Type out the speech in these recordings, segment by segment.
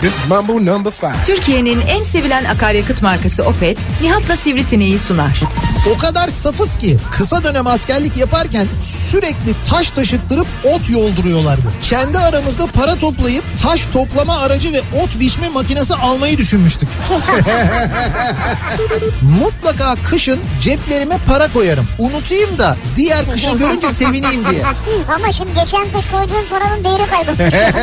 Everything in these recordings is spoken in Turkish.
this is Mambo No. 5. Türkiye'nin en sevilen akaryakıt markası Opet, Nihat'la Sivrisineği sunar. O kadar safız ki kısa dönem askerlik yaparken sürekli taş taşıttırıp ot yolduruyorlardı. Kendi aramızda para toplayıp taş toplama aracı ve ot biçme makinesi almayı düşünmüştük. Mutlaka kışın ceplerime para koyarım. Unutayım da diğer kışı görünce sevineyim diye. Ama şimdi geçen kış koyduğun paranın değeri kaybolmuş.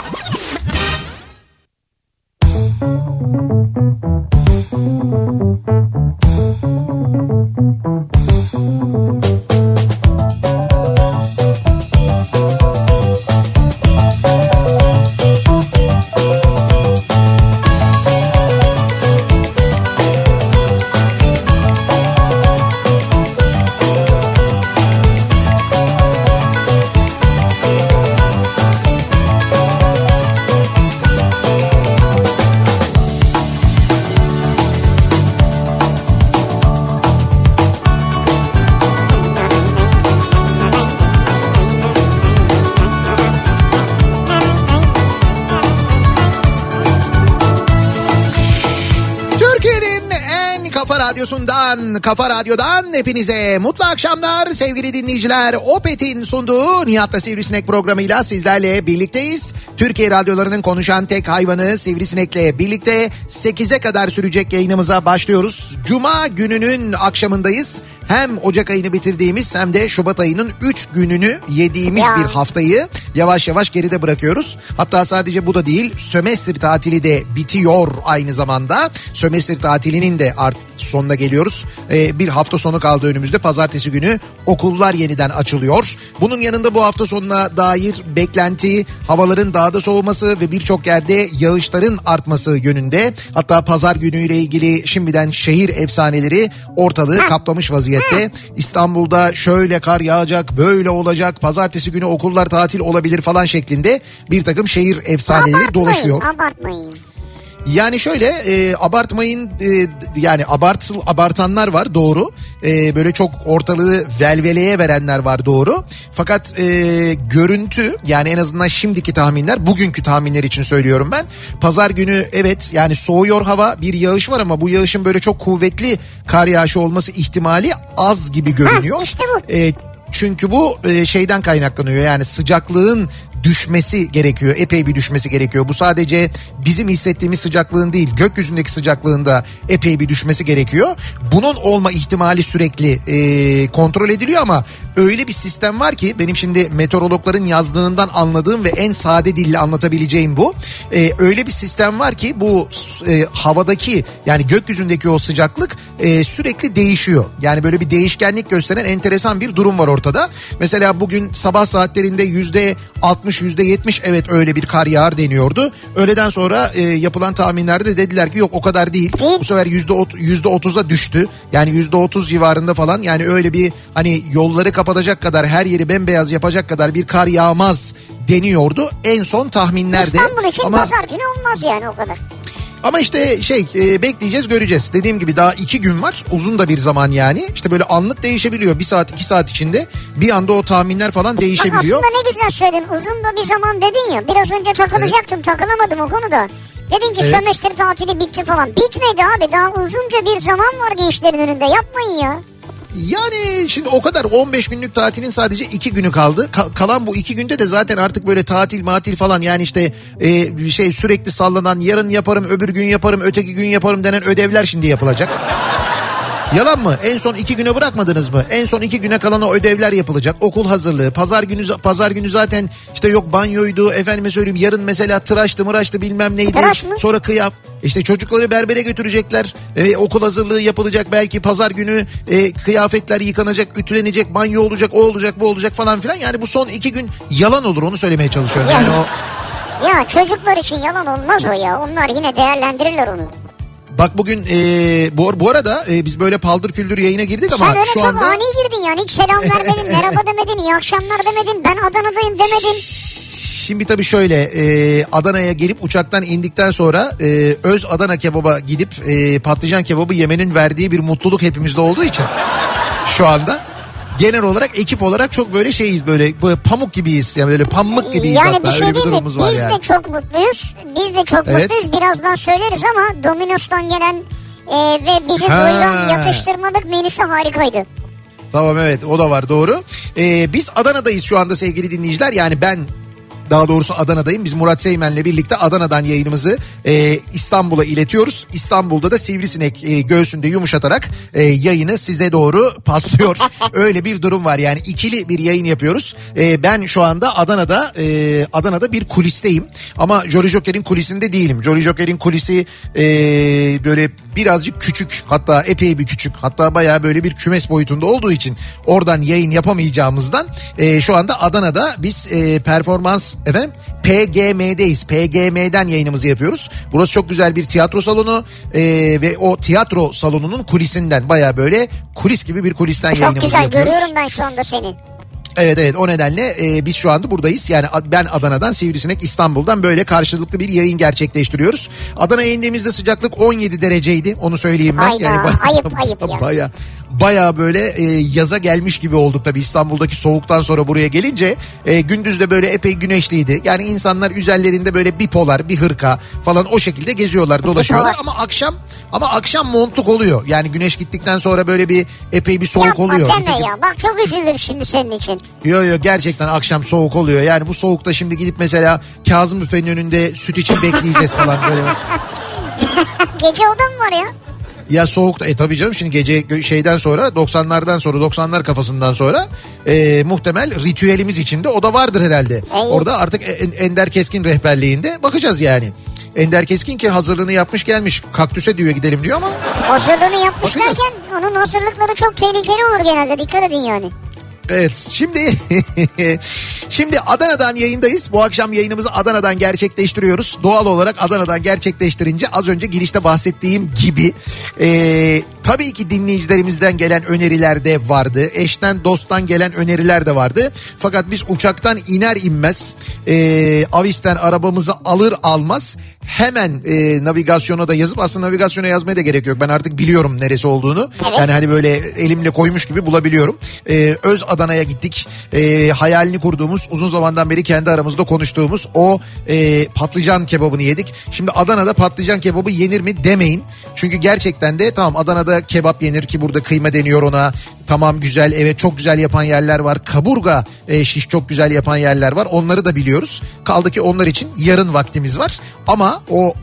Kafa Radyo'dan hepinize mutlu akşamlar sevgili dinleyiciler. Opet'in sunduğu Nihat'la Sivrisinek programıyla sizlerle birlikteyiz. Türkiye radyolarının konuşan tek hayvanı Sivrisinek'le birlikte 8'e kadar sürecek yayınımıza başlıyoruz. Cuma gününün akşamındayız. Hem Ocak ayını bitirdiğimiz hem de Şubat ayının 3 gününü yediğimiz bir haftayı yavaş yavaş geride bırakıyoruz. Hatta sadece bu da değil, sömestr tatili de bitiyor aynı zamanda. Sömestr tatilinin de artık sonuna geliyoruz. Bir hafta sonu kaldı önümüzde. Pazartesi günü okullar yeniden açılıyor. Bunun yanında bu hafta sonuna dair beklenti, havaların daha da soğuması ve birçok yerde yağışların artması yönünde. Hatta pazar günüyle ilgili şimdiden şehir efsaneleri ortalığı kaplamış vaziyette. İstanbul'da şöyle kar yağacak, böyle olacak, pazartesi günü okullar tatil olabilir falan şeklinde bir takım şehir efsaneleri dolaşıyor. Abartmayın. Yani şöyle abartmayın, yani abartanlar var, doğru. Böyle çok ortalığı velveleye verenler var, doğru. Fakat görüntü, yani en azından şimdiki tahminler, bugünkü tahminler için söylüyorum ben. Pazar günü evet, yani soğuyor hava, bir yağış var ama bu yağışın böyle çok kuvvetli kar yağışı olması ihtimali az gibi görünüyor. Ha, işte bu. Çünkü bu şeyden kaynaklanıyor, yani sıcaklığın düşmesi gerekiyor. Epey bir düşmesi gerekiyor. Bu sadece bizim hissettiğimiz sıcaklığın değil, gökyüzündeki sıcaklığın da epey bir düşmesi gerekiyor. Bunun olma ihtimali sürekli kontrol ediliyor ama öyle bir sistem var ki, benim şimdi meteorologların yazdığından anladığım ve en sade dille anlatabileceğim bu. Öyle bir sistem var ki bu havadaki, yani gökyüzündeki o sıcaklık sürekli değişiyor. Yani böyle bir değişkenlik gösteren enteresan bir durum var ortada. Mesela bugün sabah saatlerinde %60, %70 evet öyle bir kar yağar deniyordu. Öğleden sonra yapılan tahminlerde dediler ki yok o kadar değil. Bu sefer %30'a düştü. Yani %30 civarında falan, yani öyle bir hani yolları kapatacak kadar, her yeri bembeyaz yapacak kadar bir kar yağmaz deniyordu. En son tahminlerde. İstanbul için pazar günü olmaz yani o kadar. Ama işte bekleyeceğiz, göreceğiz. Dediğim gibi daha 2 gün var. Uzun da bir zaman yani. İşte böyle anlık değişebiliyor. 1 saat 2 saat içinde bir anda o tahminler falan değişebiliyor. Bak aslında ne güzel söyledin. Uzun da bir zaman dedin ya. Biraz önce takılacaktım, evet. Takılamadım o konuda. Dedin ki sömestr tatili bitti falan. Bitmedi abi, daha uzunca bir zaman var gençlerin önünde, yapmayın ya. Yani şimdi o kadar 15 günlük tatilin sadece 2 günü kaldı. Kalan bu 2 günde de zaten artık böyle tatil falan, yani işte sürekli sallanan, yarın yaparım, öbür gün yaparım, öteki gün yaparım denen ödevler şimdi yapılacak. Yalan mı? En son 2 güne bırakmadınız mı? En son 2 güne kalan o ödevler yapılacak. Okul hazırlığı, pazar günü zaten işte yok banyoydu, efendime söyleyeyim yarın mesela tıraştı mıraştı bilmem neydi. Sonra kıyafet. İşte çocukları berbere götürecekler, okul hazırlığı yapılacak, belki pazar günü kıyafetler yıkanacak, ütülenecek, banyo olacak, o olacak, bu olacak falan filan. Yani bu son 2 gün yalan olur, onu söylemeye çalışıyorum. Yani ya çocuklar için yalan olmaz o ya, onlar yine değerlendirirler onu. Bak bugün bu arada biz böyle paldır küldür yayına girdik ama şu anda... Sen öyle çok ani girdin yani, hiç selam vermedin, merhaba demedin, iyi akşamlar demedin, ben Adana'dayım demedin. Şimdi tabii şöyle Adana'ya gelip uçaktan indikten sonra Öz Adana Kebaba gidip patlıcan kebabı yemenin verdiği bir mutluluk hepimizde olduğu için şu anda... genel olarak ekip olarak çok böyle şeyiz, böyle pamuk gibiyiz. Yani böyle pamuk gibiyiz yani hatta, bir şey öyle bir durumumuz var yani. Biz de çok mutluyuz. Mutluyuz. Birazdan söyleriz ama Domino's'tan gelen ve bizi doyuran yatıştırmalık menüsü harikaydı. Tamam, evet, o da var, doğru. Biz Adana'dayız şu anda sevgili dinleyiciler. Yani ben daha doğrusu Adana'dayım. Biz Murat Seymen'le birlikte Adana'dan yayınımızı İstanbul'a iletiyoruz. İstanbul'da da sivrisinek göğsünde yumuşatarak yayını size doğru paslıyor. Öyle bir durum var yani, ikili bir yayın yapıyoruz. Ben şu anda Adana'da bir kulisteyim. Ama Jolly Joker'in kulisinde değilim. Jolly Joker'in kulisi böyle birazcık küçük, hatta epey bir küçük, hatta bayağı böyle bir kümes boyutunda olduğu için oradan yayın yapamayacağımızdan şu anda Adana'da biz performans PGM'deyiz. PGM'den yayınımızı yapıyoruz. Burası çok güzel bir tiyatro salonu ve o tiyatro salonunun kulisinden, bayağı böyle kulis gibi bir kulisten yayınımızı yapıyoruz. Çok güzel, görüyorum ben şu anda seni. Evet, o nedenle biz şu anda buradayız. Yani ben Adana'dan, Sivrisinek İstanbul'dan böyle karşılıklı bir yayın gerçekleştiriyoruz. Adana'ya indiğimizde sıcaklık 17 dereceydi. Onu söyleyeyim ben. Hayda, yani ayıp ya. Baya böyle yaza gelmiş gibi olduk tabii İstanbul'daki soğuktan sonra buraya gelince. Gündüz de böyle epey güneşliydi. Yani insanlar üzerlerinde böyle bir polar, bir hırka falan o şekilde geziyorlar, dolaşıyorlar. Ama akşam montluk oluyor. Yani güneş gittikten sonra böyle bir epey bir soğuk oluyor. Yapma deme ya. Bak çok üzüldüm şimdi senin için. Yo, gerçekten akşam soğuk oluyor. Yani bu soğukta şimdi gidip mesela Kazım Büfe'nin önünde süt için bekleyeceğiz falan böyle. Gece oda mı var ya? Ya soğukta tabii canım, şimdi gece şeyden sonra 90'lar kafasından sonra muhtemel ritüelimiz içinde o da vardır herhalde. Evet. Orada artık Ender Keskin rehberliğinde bakacağız yani. Ender Keskin ki hazırlığını yapmış gelmiş. Kaktüse diyor gidelim diyor ama. Hazırlığını yapmış derken onun hazırlıkları çok tehlikeli olur genelde, dikkat edin yani. Evet, şimdi Adana'dan yayındayız. Bu akşam yayınımızı Adana'dan gerçekleştiriyoruz. Doğal olarak Adana'dan gerçekleştirince az önce girişte bahsettiğim gibi tabii ki dinleyicilerimizden gelen öneriler de vardı. Eşten dosttan gelen öneriler de vardı. Fakat biz uçaktan iner inmez Avis'ten arabamızı alır almaz hemen navigasyona da yazıp, aslında navigasyona yazmaya da gerek yok. Ben artık biliyorum neresi olduğunu. Evet. Yani hani böyle elimle koymuş gibi bulabiliyorum. Öz Adana'ya gittik. Hayalini kurduğumuz, uzun zamandan beri kendi aramızda konuştuğumuz o patlıcan kebabını yedik. Şimdi Adana'da patlıcan kebabı yenir mi demeyin. Çünkü gerçekten de tamam, Adana'da kebap yenir ki burada kıyma deniyor ona. Tamam, güzel, evet, çok güzel yapan yerler var. Kaburga şiş çok güzel yapan yerler var. Onları da biliyoruz. Kaldı ki onlar için yarın vaktimiz var. Ama o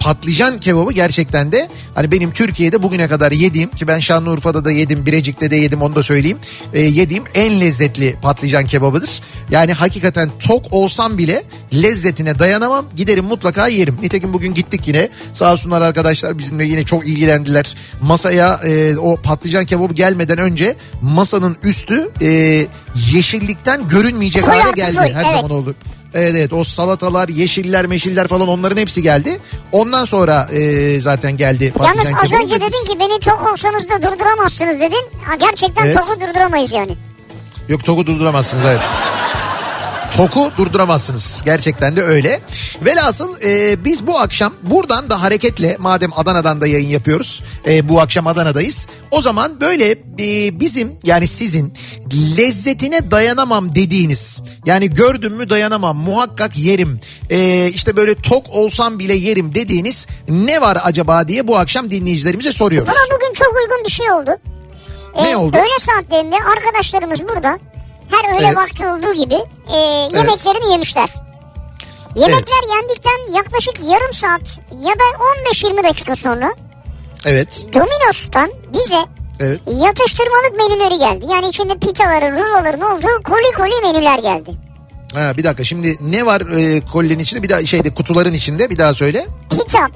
patlıcan kebabı gerçekten de hani benim Türkiye'de bugüne kadar yediğim, ki ben Şanlıurfa'da da yedim, Birecik'te de yedim, onu da söyleyeyim, yediğim en lezzetli patlıcan kebabıdır. Yani hakikaten tok olsam bile lezzetine dayanamam, giderim mutlaka yerim. Nitekim bugün gittik yine, sağ olsunlar arkadaşlar bizimle yine çok ilgilendiler. Masaya o patlıcan kebabı gelmeden önce masanın üstü yeşillikten görünmeyecek hale geldi. Her zaman oldu. Evet, o salatalar, yeşiller, meşiller falan, onların hepsi geldi. Ondan sonra zaten geldi. Yalnız az önce dedin ki beni tok olsanız da durduramazsınız dedin. Gerçekten evet. Toku durduramayız yani. Yok, toku durduramazsınız, evet. Toku durduramazsınız. Gerçekten de öyle. Velhasıl biz bu akşam buradan da hareketle, madem Adana'dan da yayın yapıyoruz. Bu akşam Adana'dayız. O zaman böyle bizim, yani sizin lezzetine dayanamam dediğiniz, yani gördüm mü dayanamam, muhakkak yerim, işte böyle tok olsam bile yerim dediğiniz ne var acaba diye bu akşam dinleyicilerimize soruyoruz. Ama bugün çok uygun bir şey oldu. Ne oldu? Öğle saatlerinde arkadaşlarımız burada. Her öğle vakti olduğu gibi yemeklerini yemişler. Yemekler yendikten yaklaşık yarım saat ya da 15-20 dakika sonra Domino's'tan bize yatıştırmalık menüleri geldi. Yani içinde pitaların, ruloların olduğu koli menüler geldi. Ha, bir dakika, şimdi ne var kolinin içinde? Bir daha kutuların içinde, bir daha söyle.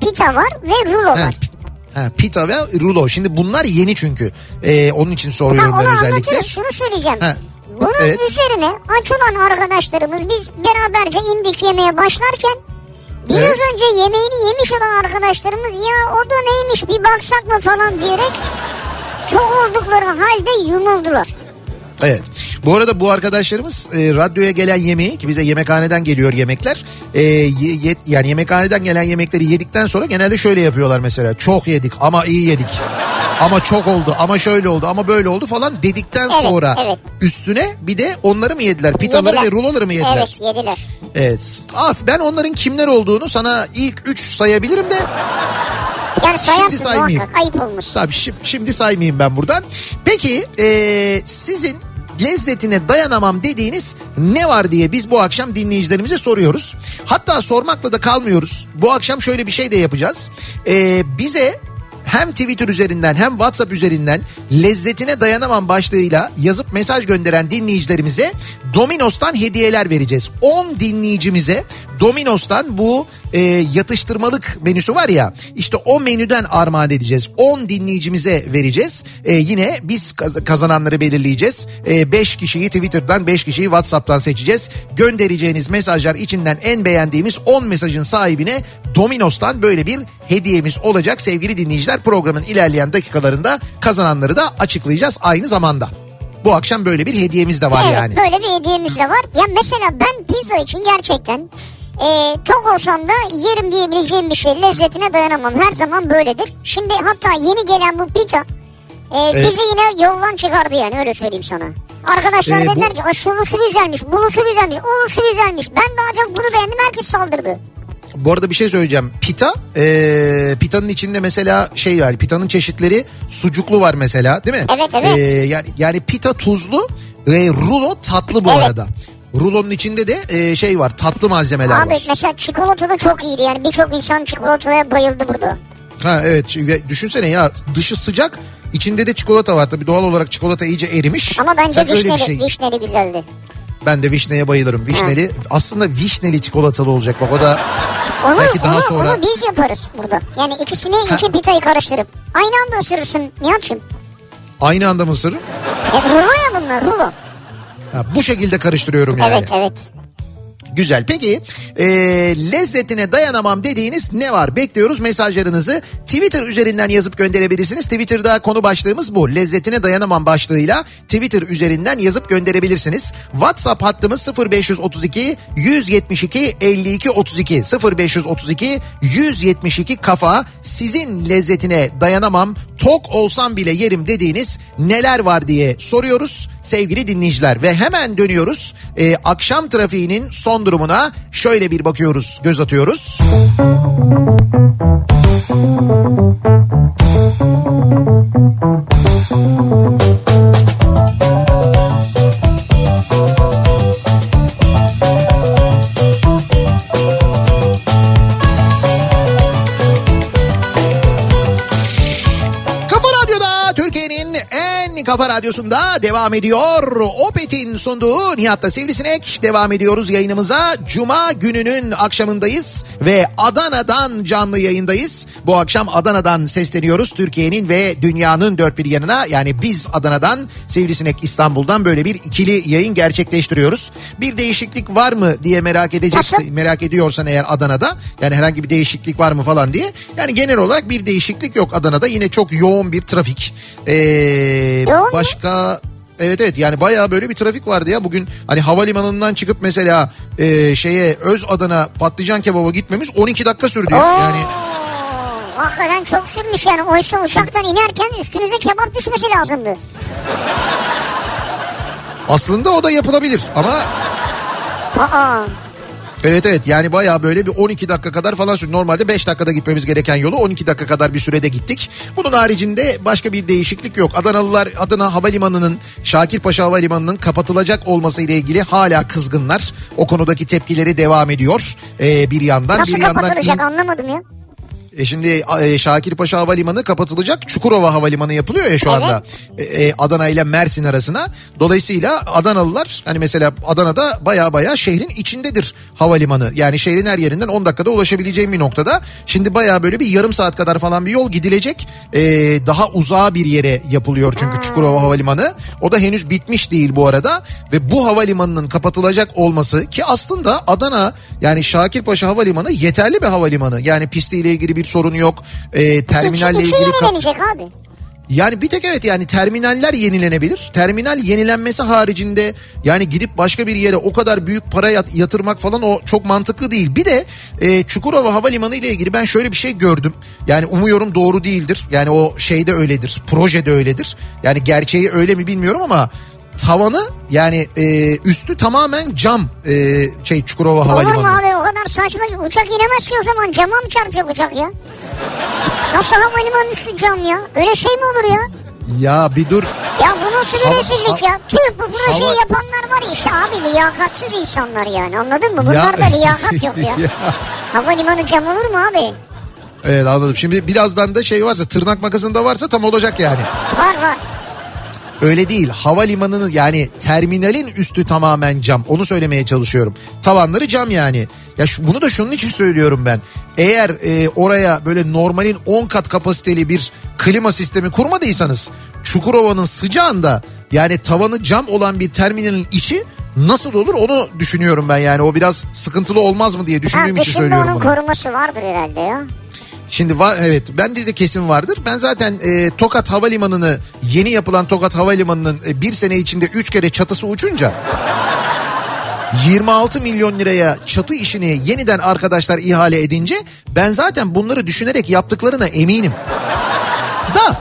Pita var ve rulo var. Pita ve rulo. Şimdi bunlar yeni çünkü. Onun için soruyorum ben özellikle. Onu anlatıyoruz, şunu söyleyeceğim. Bunun üzerine açılan arkadaşlarımız, biz beraberce indik yemeğe başlarken biraz önce yemeğini yemiş olan arkadaşlarımız, ya o da neymiş bir baksak mı falan diyerek çok oldukları halde yumuldular. Evet. Bu arada bu arkadaşlarımız radyoya gelen yemeği, ki bize yemekhaneden geliyor yemekler, yani yemekhaneden gelen yemekleri yedikten sonra genelde şöyle yapıyorlar mesela: çok yedik ama iyi yedik. ama çok oldu, ama şöyle oldu, ama böyle oldu falan dedikten sonra üstüne bir de onları mı yediler? Pitaları yediler ve ruloları mı yediler? Evet, yediler. Evet. Ben onların kimler olduğunu sana ilk 3 sayabilirim de... Yani şimdi saymayayım. Ayıp olmuş. Tabii şimdi saymayayım ben buradan. Peki sizin lezzetine dayanamam dediğiniz ne var diye biz bu akşam dinleyicilerimize soruyoruz. Hatta sormakla da kalmıyoruz. Bu akşam şöyle bir şey de yapacağız. Bize hem Twitter üzerinden hem WhatsApp üzerinden lezzetine dayanamam başlığıyla yazıp mesaj gönderen dinleyicilerimize Domino's'tan hediyeler vereceğiz. 10 dinleyicimize Domino's'tan bu yatıştırmalık menüsü var ya, işte o menüden armağan edeceğiz. 10 dinleyicimize vereceğiz. Yine biz kazananları belirleyeceğiz. 5 kişiyi Twitter'dan, 5 kişiyi WhatsApp'tan seçeceğiz. Göndereceğiniz mesajlar içinden en beğendiğimiz 10 mesajın sahibine Domino's'tan böyle bir hediyemiz olacak. Sevgili dinleyiciler, programın ilerleyen dakikalarında kazananları da açıklayacağız aynı zamanda. Bu akşam böyle bir hediyemiz de var, evet, yani. Evet, böyle bir hediyemiz de var. Ya mesela ben pizza için gerçekten... tok olsam da yerim diyebileceğim bir şey, lezzetine dayanamam. Her zaman böyledir. Şimdi hatta yeni gelen bu pizza bizi yine yoldan çıkardı yani, öyle söyleyeyim sana. Arkadaşlar dediler ki şunusu güzelmiş, bunusu güzelmiş, onusu güzelmiş. Ben daha çok bunu beğendim, herkes saldırdı. Bu arada bir şey söyleyeceğim. Pita, pitanın içinde mesela şey var. Pitanın çeşitleri, sucuklu var mesela, değil mi? Evet, evet. Yani pita tuzlu ve rulo tatlı bu arada. Rulonun içinde de şey var, tatlı malzemeler var. Abi mesela çikolata da çok iyiydi yani, birçok insan çikolataya bayıldı burada. Ha evet, düşünsene ya, dışı sıcak, içinde de çikolata var, tabii doğal olarak çikolata iyice erimiş. Ama bence vişneli güzeldi. Ben de vişneye bayılırım, vişneli. Ha. Aslında vişneli çikolatalı olacak bak, o da belki daha sonra. Onu biz yaparız burada yani, ikisini, iki pitayı karıştırıp aynı anda ısırırsın Nihat'cığım. Aynı anda mı ısırırım? Rulo ya bunlar, rulo. Ha, bu şekilde karıştırıyorum yani. Evet, evet. Güzel. Peki lezzetine dayanamam dediğiniz ne var? Bekliyoruz mesajlarınızı. Twitter üzerinden yazıp gönderebilirsiniz. Twitter'da konu başlığımız bu. Lezzetine dayanamam başlığıyla Twitter üzerinden yazıp gönderebilirsiniz. WhatsApp hattımız 0532 172 52 32 0532 172 kafa. Sizin lezzetine dayanamam, tok olsam bile yerim dediğiniz neler var diye soruyoruz sevgili dinleyiciler. Ve hemen dönüyoruz. Akşam trafiğinin son durumuna şöyle bir bakıyoruz, göz atıyoruz. Kafa Radyosu'nda devam ediyor. Opet'in sunduğu Nihat'la Sivrisinek. Devam ediyoruz yayınımıza. Cuma gününün akşamındayız ve Adana'dan canlı yayındayız. Bu akşam Adana'dan sesleniyoruz. Türkiye'nin ve dünyanın dört bir yanına, yani biz Adana'dan, Sivrisinek İstanbul'dan böyle bir ikili yayın gerçekleştiriyoruz. Bir değişiklik var mı diye merak ediyorsan eğer Adana'da, yani herhangi bir değişiklik var mı falan diye. Yani genel olarak bir değişiklik yok Adana'da. Yine çok yoğun bir trafik. Başka, evet, yani bayağı böyle bir trafik vardı ya bugün, hani havalimanından çıkıp mesela Özadana patlıcan kebaba gitmemiz 12 dakika sürdü yani. Hakikaten çok sürmüş yani, oysa uçaktan inerken üstünüze kebap düşmesi lazımdı. Aslında o da yapılabilir ama. Evet, yani bayağı böyle bir 12 dakika kadar falan sürdü. Normalde 5 dakikada gitmemiz gereken yolu 12 dakika kadar bir sürede gittik. Bunun haricinde başka bir değişiklik yok. Adanalılar Adana Havalimanı'nın, Şakirpaşa Havalimanı'nın kapatılacak olması ile ilgili hala kızgınlar. O konudaki tepkileri devam ediyor. Bir yandan. Nasıl bir kapatılacak yandan... anlamadım ya. Şimdi Şakirpaşa Havalimanı kapatılacak. Çukurova Havalimanı yapılıyor ya şu anda. Adana ile Mersin arasına. Dolayısıyla Adanalılar, hani mesela Adana'da baya şehrin içindedir havalimanı. Yani şehrin her yerinden 10 dakikada ulaşabileceğim bir noktada. Şimdi baya böyle bir yarım saat kadar falan bir yol gidilecek. Daha uzağa bir yere yapılıyor çünkü Çukurova Havalimanı. O da henüz bitmiş değil bu arada. Ve bu havalimanının kapatılacak olması, ki aslında Adana, yani Şakirpaşa Havalimanı yeterli bir havalimanı. Yani pistiyle ilgili bir sorun yok. Terminalle ilgili... İki yöne denecek abi. Yani bir tek evet yani terminaller yenilenebilir. Terminal yenilenmesi haricinde yani gidip başka bir yere o kadar büyük para yatırmak falan o çok mantıklı değil. Bir de Çukurova Havalimanı ile ilgili ben şöyle bir şey gördüm. Yani umuyorum doğru değildir. Yani o şeyde öyledir. Projede öyledir. Yani gerçeği öyle mi bilmiyorum ama tavanı yani üstü tamamen cam Çukurova Havalimanı. Olur mu abi o kadar saçma uçak inemez ki o zaman cama mı çarpacak uçak ya? Nasıl havalimanının üstü cam ya? Öyle şey mi olur ya? Ya bir dur. Ya bu nasıl bir rezillik ya? Tüh bu projeyi yapanlar var ya işte abi liyakatsiz insanlar yani anladın mı? Bunlarda liyakat yok ya. Havalimanı cam olur mu abi? Evet anladım. Şimdi birazdan da şey varsa tırnak makasında varsa tam olacak yani. Var var. Öyle değil. Havalimanının yani terminalin üstü tamamen cam. Onu söylemeye çalışıyorum. Tavanları cam yani. Ya bunu da şunun için söylüyorum ben. Eğer oraya böyle normalin 10 kat kapasiteli bir klima sistemi kurmadıysanız Çukurova'nın sıcağında yani tavanı cam olan bir terminalin içi nasıl olur onu düşünüyorum ben. Yani o biraz sıkıntılı olmaz mı diye düşündüğüm için söylüyorum bunu. Onun koruması vardır herhalde ya. Şimdi var evet bence de kesin vardır. Ben zaten Tokat Havalimanı'nı yeni yapılan Tokat Havalimanı'nın bir sene içinde 3 kere çatısı uçunca 26 milyon liraya çatı işini yeniden arkadaşlar ihale edince ben zaten bunları düşünerek yaptıklarına eminim. Da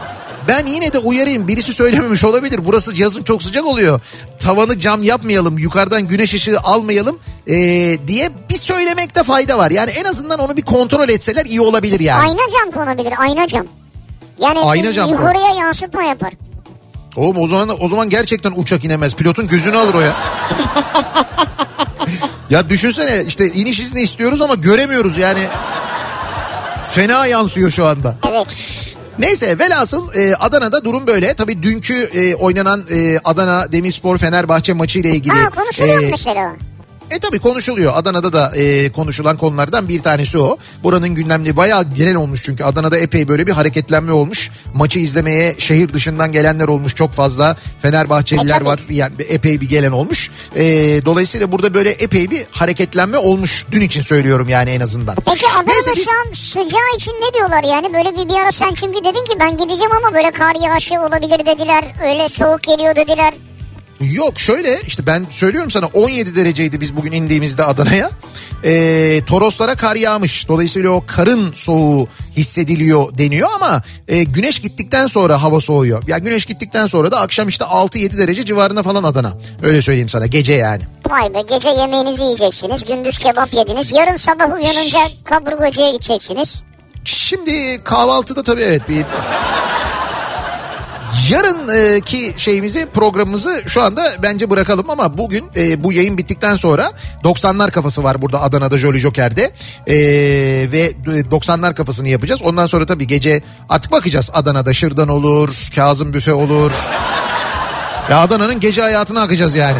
ben yine de uyarayım birisi söylememiş olabilir. Burası yazın çok sıcak oluyor. Tavanı cam yapmayalım yukarıdan güneş ışığı almayalım diye bir söylemekte fayda var. Yani en azından onu bir kontrol etseler iyi olabilir yani. Ayna cam konabilir ayna cam. Yani ayna cam yukarıya yansıtma yapar. Oğlum o zaman gerçekten uçak inemez. Pilotun gözünü alır o ya. Ya düşünsene işte iniş izni istiyoruz ama göremiyoruz yani. Fena yansıyor şu anda. Evet. Neyse velhasıl Adana'da durum böyle. Tabii dünkü oynanan Adana Demirspor Fenerbahçe maçı ile ilgili. Ha konuşuluyor mesela. Tabii konuşuluyor. Adana'da da konuşulan konulardan bir tanesi o. Buranın gündemli bayağı genel olmuş çünkü Adana'da epey böyle bir hareketlenme olmuş. Maçı izlemeye şehir dışından gelenler olmuş çok fazla. Fenerbahçeliler var yani epey bir gelen olmuş. Dolayısıyla burada böyle epey bir hareketlenme olmuş. Dün için söylüyorum yani en azından. Peki Adana'da neyse, şu an sıcağı için ne diyorlar yani? Böyle bir ara sen çünkü dedin ki ben gideceğim ama böyle kar yağışı olabilir dediler. Öyle soğuk geliyor dediler. Yok şöyle işte ben söylüyorum sana 17 dereceydi biz bugün indiğimizde Adana'ya. Toroslara kar yağmış. Dolayısıyla o karın soğuğu hissediliyor deniyor ama güneş gittikten sonra hava soğuyor. Yani güneş gittikten sonra da akşam işte 6-7 derece civarında falan Adana. Öyle söyleyeyim sana gece yani. Vay be gece yemeğinizi yiyeceksiniz. Gündüz kebap yediniz. Yarın sabah uyanınca kaburgacıya gideceksiniz. Şimdi kahvaltıda tabii evet bir... Yarınki programımızı şu anda bence bırakalım ama bugün bu yayın bittikten sonra 90'lar kafası var burada Adana'da Jolly Joker'de ve 90'lar kafasını yapacağız. Ondan sonra tabii gece artık bakacağız Adana'da Şırdan olur, Kazım Büfe olur. Ya Adana'nın gece hayatına akacağız yani.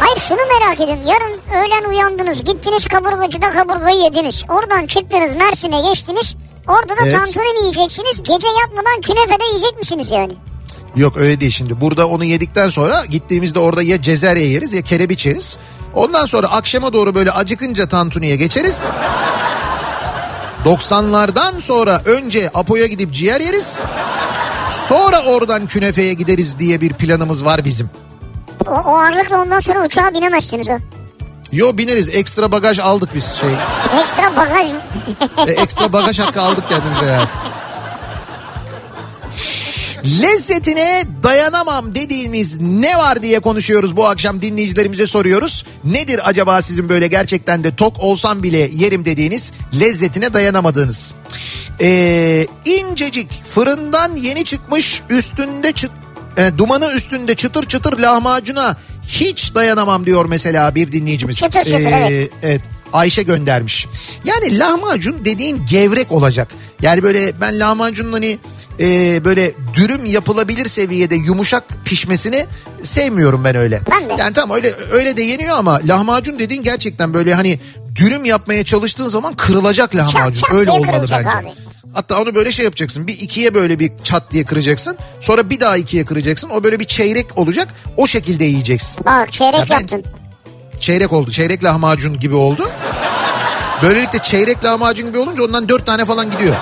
Hayır şunu merak ediyorum. Yarın öğlen uyandınız, gittiniz kaburgacıda kaburgayı yediniz. Oradan çıktınız Mersin'e geçtiniz. Orada da evet. Tantuni mi yiyeceksiniz? Gece yatmadan künefede yiyecek misiniz yani? Yok öyle değil şimdi. Burada onu yedikten sonra gittiğimizde orada ya cezerye yeriz ya kerebiç yeriz. Ondan sonra akşama doğru böyle acıkınca tantuniye geçeriz. 90'lardan sonra önce Apo'ya gidip ciğer yeriz. Sonra oradan künefeye gideriz diye bir planımız var bizim. O ağırlıkla ondan sonra uçağa binemezsiniz o. Yo bineriz ekstra bagaj aldık biz şey. Ekstra bagaj mı? Ekstra bagaj hakkı aldık kendimize ya. Yani. Lezzetine dayanamam dediğiniz ne var diye konuşuyoruz bu akşam dinleyicilerimize soruyoruz. Nedir acaba sizin böyle gerçekten de tok olsam bile yerim dediğiniz lezzetine dayanamadığınız? İncecik fırından yeni çıkmış üstünde dumanı üstünde çıtır çıtır lahmacuna hiç dayanamam diyor mesela bir dinleyicimiz. Çıtır çıtır evet. Evet. Ayşe göndermiş. Yani lahmacun dediğin gevrek olacak. Yani böyle ben lahmacunun hani böyle dürüm yapılabilir seviyede yumuşak pişmesini sevmiyorum ben öyle. Ben de. Yani tamam öyle de yeniyor ama lahmacun dediğin gerçekten böyle hani dürüm yapmaya çalıştığın zaman kırılacak lahmacun. Çat, öyle olmalı bence. Abi. Hatta onu böyle şey yapacaksın. Bir ikiye böyle bir çat diye kıracaksın. Sonra bir daha ikiye kıracaksın. O böyle bir çeyrek olacak. O şekilde yiyeceksin. Bak çeyrek yaptın. Çeyrek oldu. Çeyrek lahmacun gibi oldu. Böylelikle çeyrek lahmacun gibi olunca ondan 4 tane falan gidiyor.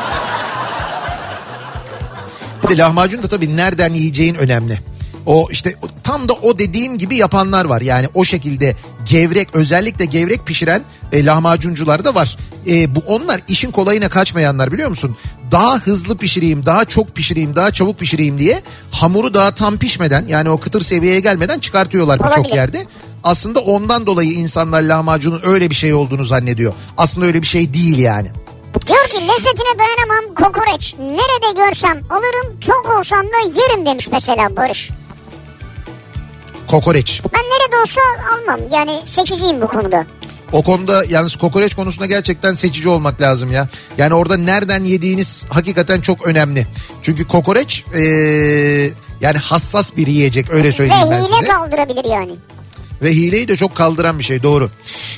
Bir de lahmacun da tabii nereden yiyeceğin önemli. O işte tam da o dediğim gibi yapanlar var. Yani o şekilde gevrek, özellikle gevrek pişiren lahmacuncular da var. Bu onlar işin kolayına kaçmayanlar, biliyor musun? Daha hızlı pişireyim, daha çok pişireyim, daha çabuk pişireyim diye hamuru daha tam pişmeden, yani o kıtır seviyeye gelmeden çıkartıyorlar birçok yerde. Aslında ondan dolayı insanlar lahmacunun öyle bir şey olduğunu zannediyor. Aslında öyle bir şey değil yani. Diyor ki lezzetine dayanamam kokoreç. Nerede görsem alırım, çok olsam da yerim demiş mesela Barış. Kokoreç. Ben nerede olsa almam. Yani seçiciyim bu konuda. O konuda yalnız kokoreç konusunda gerçekten seçici olmak lazım ya. Yani orada nereden yediğiniz hakikaten çok önemli. Çünkü kokoreç yani hassas bir yiyecek, öyle söyleyeyim ben size. Ve hile kaldırabilir yani. Ve hileyi de çok kaldıran bir şey, doğru.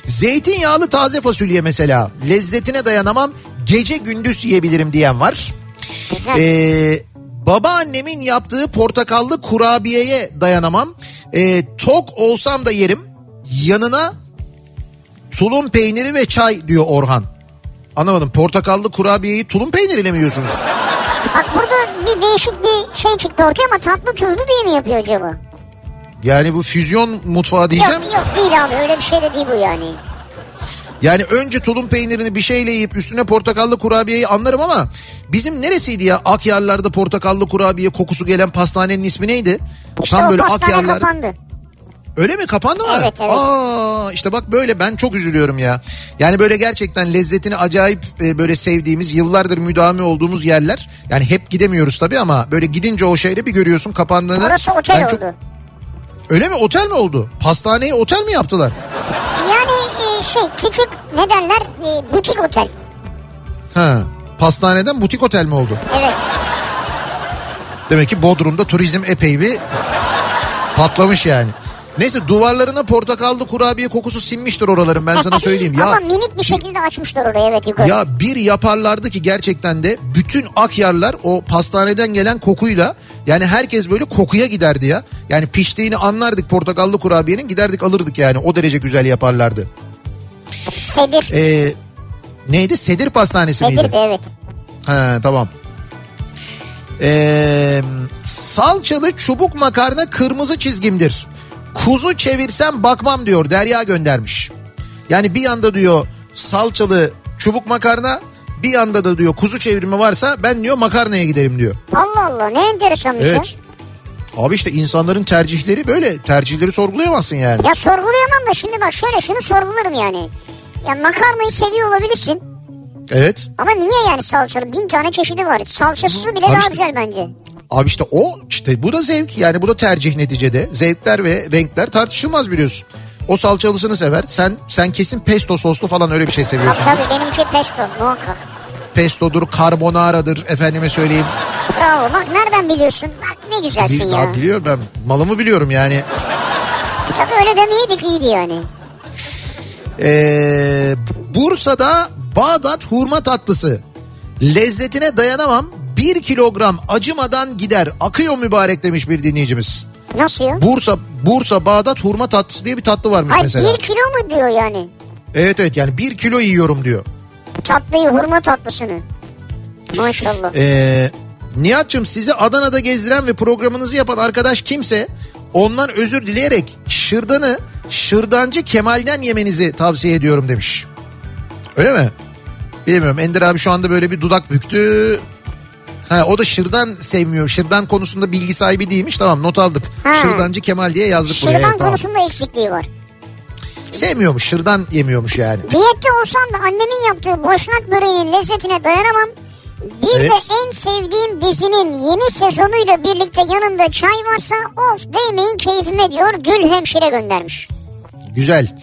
Zeytinyağlı taze fasulye mesela. Lezzetine dayanamam, gece gündüz yiyebilirim diyen var. Babaannemin yaptığı portakallı kurabiyeye dayanamam. Tok olsam da yerim. Yanına tulum peyniri ve çay diyor Orhan. Anlamadım, portakallı kurabiyeyi tulum peyniriyle mi yiyorsunuz? Bak burada bir değişik bir şey çıktı ortaya ama tatlı tuzlu diye mi yapıyor acaba? Yani bu füzyon mutfağı diyeceğim. Yok değil abi, öyle bir şey de değil bu yani. Yani önce tulum peynirini bir şeyle yiyip üstüne portakallı kurabiyeyi anlarım ama bizim neresiydi ya Akyarlar'da portakallı kurabiye kokusu gelen pastanenin ismi neydi? İşte tam böyle Akyarlar. Kapandı. Öyle mi? Kapandı mı? Evet. Aa, işte bak böyle ben çok üzülüyorum ya. Yani böyle gerçekten lezzetini acayip böyle sevdiğimiz, yıllardır müdavimi olduğumuz yerler. Yani hep gidemiyoruz tabii ama böyle gidince o şehre bir görüyorsun kapandığını. Orası otel oldu. Çok... Öyle mi? Otel mi oldu? Pastaneyi otel mi yaptılar? Yani küçük ne derler? Butik otel. Ha, pastaneden butik otel mi oldu? Evet. Demek ki Bodrum'da turizm epey bir patlamış yani. Neyse, duvarlarına portakallı kurabiye kokusu sinmiştir oraların, ben sana söyleyeyim. Ya, ama minik bir şekilde açmışlar orayı, evet yukarı. Ya bir yaparlardı ki gerçekten de bütün Akyarlar o pastaneden gelen kokuyla, yani herkes böyle kokuya giderdi ya. Yani piştiğini anlardık portakallı kurabiyenin, giderdik alırdık yani, o derece güzel yaparlardı. Sedir. Neydi? Sedir pastanesi miydi? Sedir de evet. Ha tamam. Salçalı çubuk makarna kırmızı çizgimdir. Kuzu çevirsem bakmam diyor Derya, göndermiş. Yani bir yanda diyor salçalı çubuk makarna, bir yanda da diyor kuzu çevirme varsa ben diyor makarnaya giderim diyor. Allah Allah, ne enteresan bir şey. Evet. Abi işte insanların tercihleri böyle, tercihleri sorgulayamazsın yani. Ya sorgulayamam da şimdi bak şöyle, şunu sorgularım yani. Ya makarnayı seviyor olabilirsin. Evet. Ama niye yani salçalı? 1000 tane çeşidi var. Salçasızı bile abi daha işte, güzel bence. Abi işte o işte bu da zevk yani, bu da tercih neticede. Zevkler ve renkler tartışılmaz biliyorsun. O salçalısını sever. Sen kesin pesto soslu falan öyle bir şey seviyorsun. Tabii benimki pesto muhakkak. Pestodur, karbonaradır, efendime söyleyeyim. Bravo, bak nereden biliyorsun? Bak ne güzelsin ya. Ya biliyorum, ben malımı biliyorum yani. Tabii öyle demeydik, iyiydi yani. Bursa'da Bağdat hurma tatlısı. Lezzetine dayanamam. 1 kilogram acımadan gider. Akıyor mübarek demiş bir dinleyicimiz. Nasıl ya? Bursa Bağdat hurma tatlısı diye bir tatlı varmış. Hayır, mesela. 1 kilo mu diyor yani? Evet yani 1 kilo yiyorum diyor. Tatlıyı, hurma tatlısını. Maşallah. Nihat'cığım, sizi Adana'da gezdiren ve programınızı yapan arkadaş kimse, ondan özür dileyerek şırdanı şırdancı Kemal'den yemenizi tavsiye ediyorum demiş. Öyle mi? Bilmiyorum. Ender abi şu anda böyle bir dudak büktü. Ha, o da şırdan sevmiyor. Şırdan konusunda bilgi sahibi değilmiş. Tamam, not aldık. Ha. Şırdancı Kemal diye yazdık şırdan buraya. Şırdan konusunda tamam. Eksikliği var. Sevmiyormuş, şırdan yemiyormuş yani. Diyette olsam da annemin yaptığı boşnak böreğinin lezzetine dayanamam. Bir evet. De en sevdiğim dizinin yeni sezonuyla birlikte yanında çay varsa of değmeyin keyfime diyor Gül Hemşire, göndermiş. Güzel.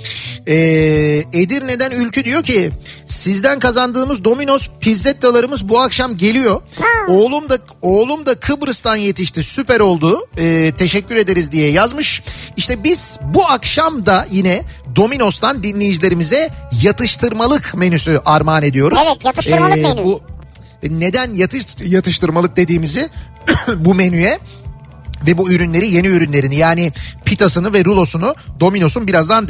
Edirne'den Ülkü diyor ki sizden kazandığımız Domino's pizzettalarımız bu akşam geliyor. Ha. Oğlum da Kıbrıs'tan yetişti, süper oldu. Teşekkür ederiz diye yazmış. İşte biz bu akşam da yine Domino's'tan dinleyicilerimize yatıştırmalık menüsü armağan ediyoruz. Evet, yatıştırmalık menü. Bu, neden yatıştırmalık dediğimizi bu menüye ve bu ürünleri, yeni ürünlerini yani pitasını ve rulosunu Domino's'un birazdan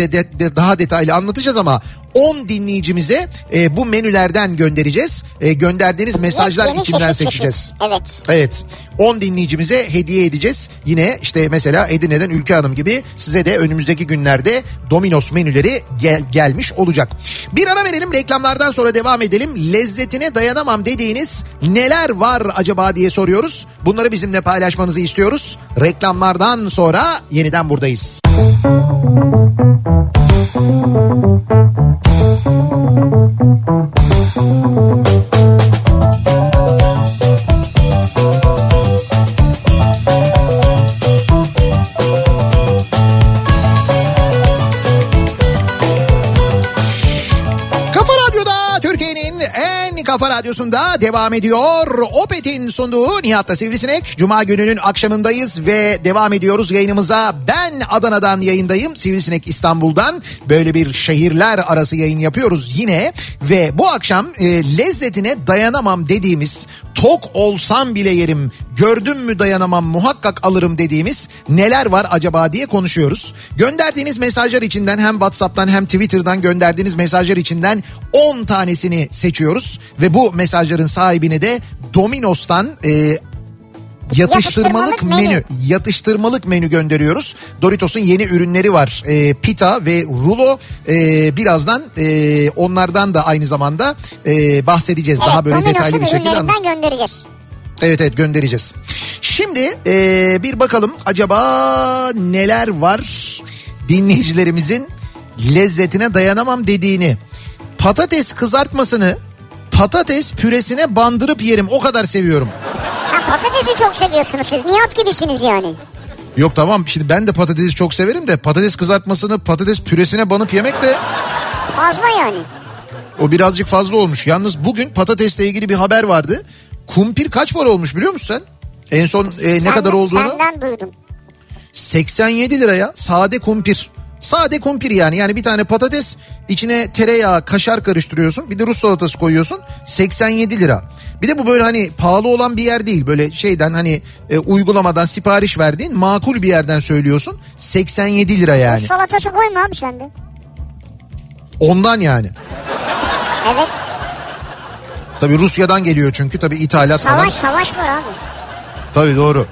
daha detaylı anlatacağız ama 10 dinleyicimize bu menülerden göndereceğiz. Gönderdiğiniz mesajlar içinden seçeceğiz. Evet. Evet. 10 dinleyicimize hediye edeceğiz. Yine işte mesela Edirne'den Ülke Hanım gibi size de önümüzdeki günlerde Domino's menüleri gelmiş olacak. Bir ara verelim, reklamlardan sonra devam edelim. Lezzetine dayanamam dediğiniz neler var acaba diye soruyoruz. Bunları bizimle paylaşmanızı istiyoruz. Reklamlardan sonra yeniden buradayız. Kafa Radyosu'nda devam ediyor. Opet'in sunduğu Nihat'la Sivrisinek. Cuma gününün akşamındayız ve devam ediyoruz yayınımıza. Ben Adana'dan yayındayım. Sivrisinek İstanbul'dan. Böyle bir şehirler arası yayın yapıyoruz yine. Ve bu akşam lezzetine dayanamam dediğimiz, tok olsam bile yerim, gördüm mü dayanamam muhakkak alırım dediğimiz neler var acaba diye konuşuyoruz. Gönderdiğiniz mesajlar içinden, hem WhatsApp'tan hem Twitter'dan gönderdiğiniz mesajlar içinden 10 tanesini seçiyoruz. Ve bu mesajların sahibine de Domino's'tan yatıştırmalık menü gönderiyoruz. Doritos'un yeni ürünleri var. Pita ve rulo. Birazdan onlardan da aynı zamanda bahsedeceğiz. Evet, daha böyle detaylı bir şekilde göndereceğiz. Evet göndereceğiz. Şimdi bir bakalım acaba neler var dinleyicilerimizin lezzetine dayanamam dediğini. Patates kızartmasını patates püresine bandırıp yerim, o kadar seviyorum. Patatesi çok seviyorsunuz siz. Nihat gibisiniz yani. Yok tamam, şimdi ben de patatesi çok severim de patates kızartmasını patates püresine banıp yemek de... Fazla yani. O birazcık fazla olmuş. Yalnız bugün patatesle ilgili bir haber vardı. Kumpir kaç para olmuş biliyor musun sen? En son ne kadar olduğunu... Senden duydum. 87 liraya sade kumpir. Sade kumpir yani. Yani bir tane patates, içine tereyağı, kaşar karıştırıyorsun. Bir de Rus salatası koyuyorsun. 87 lira. Bir de bu böyle hani pahalı olan bir yer değil. Böyle şeyden hani uygulamadan sipariş verdiğin makul bir yerden söylüyorsun. 87 lira yani. Rus salatası koyma abi sen de. Ondan yani. Evet. Tabii Rusya'dan geliyor çünkü. Tabii ithalat falan. Savaş var abi. Tabii doğru.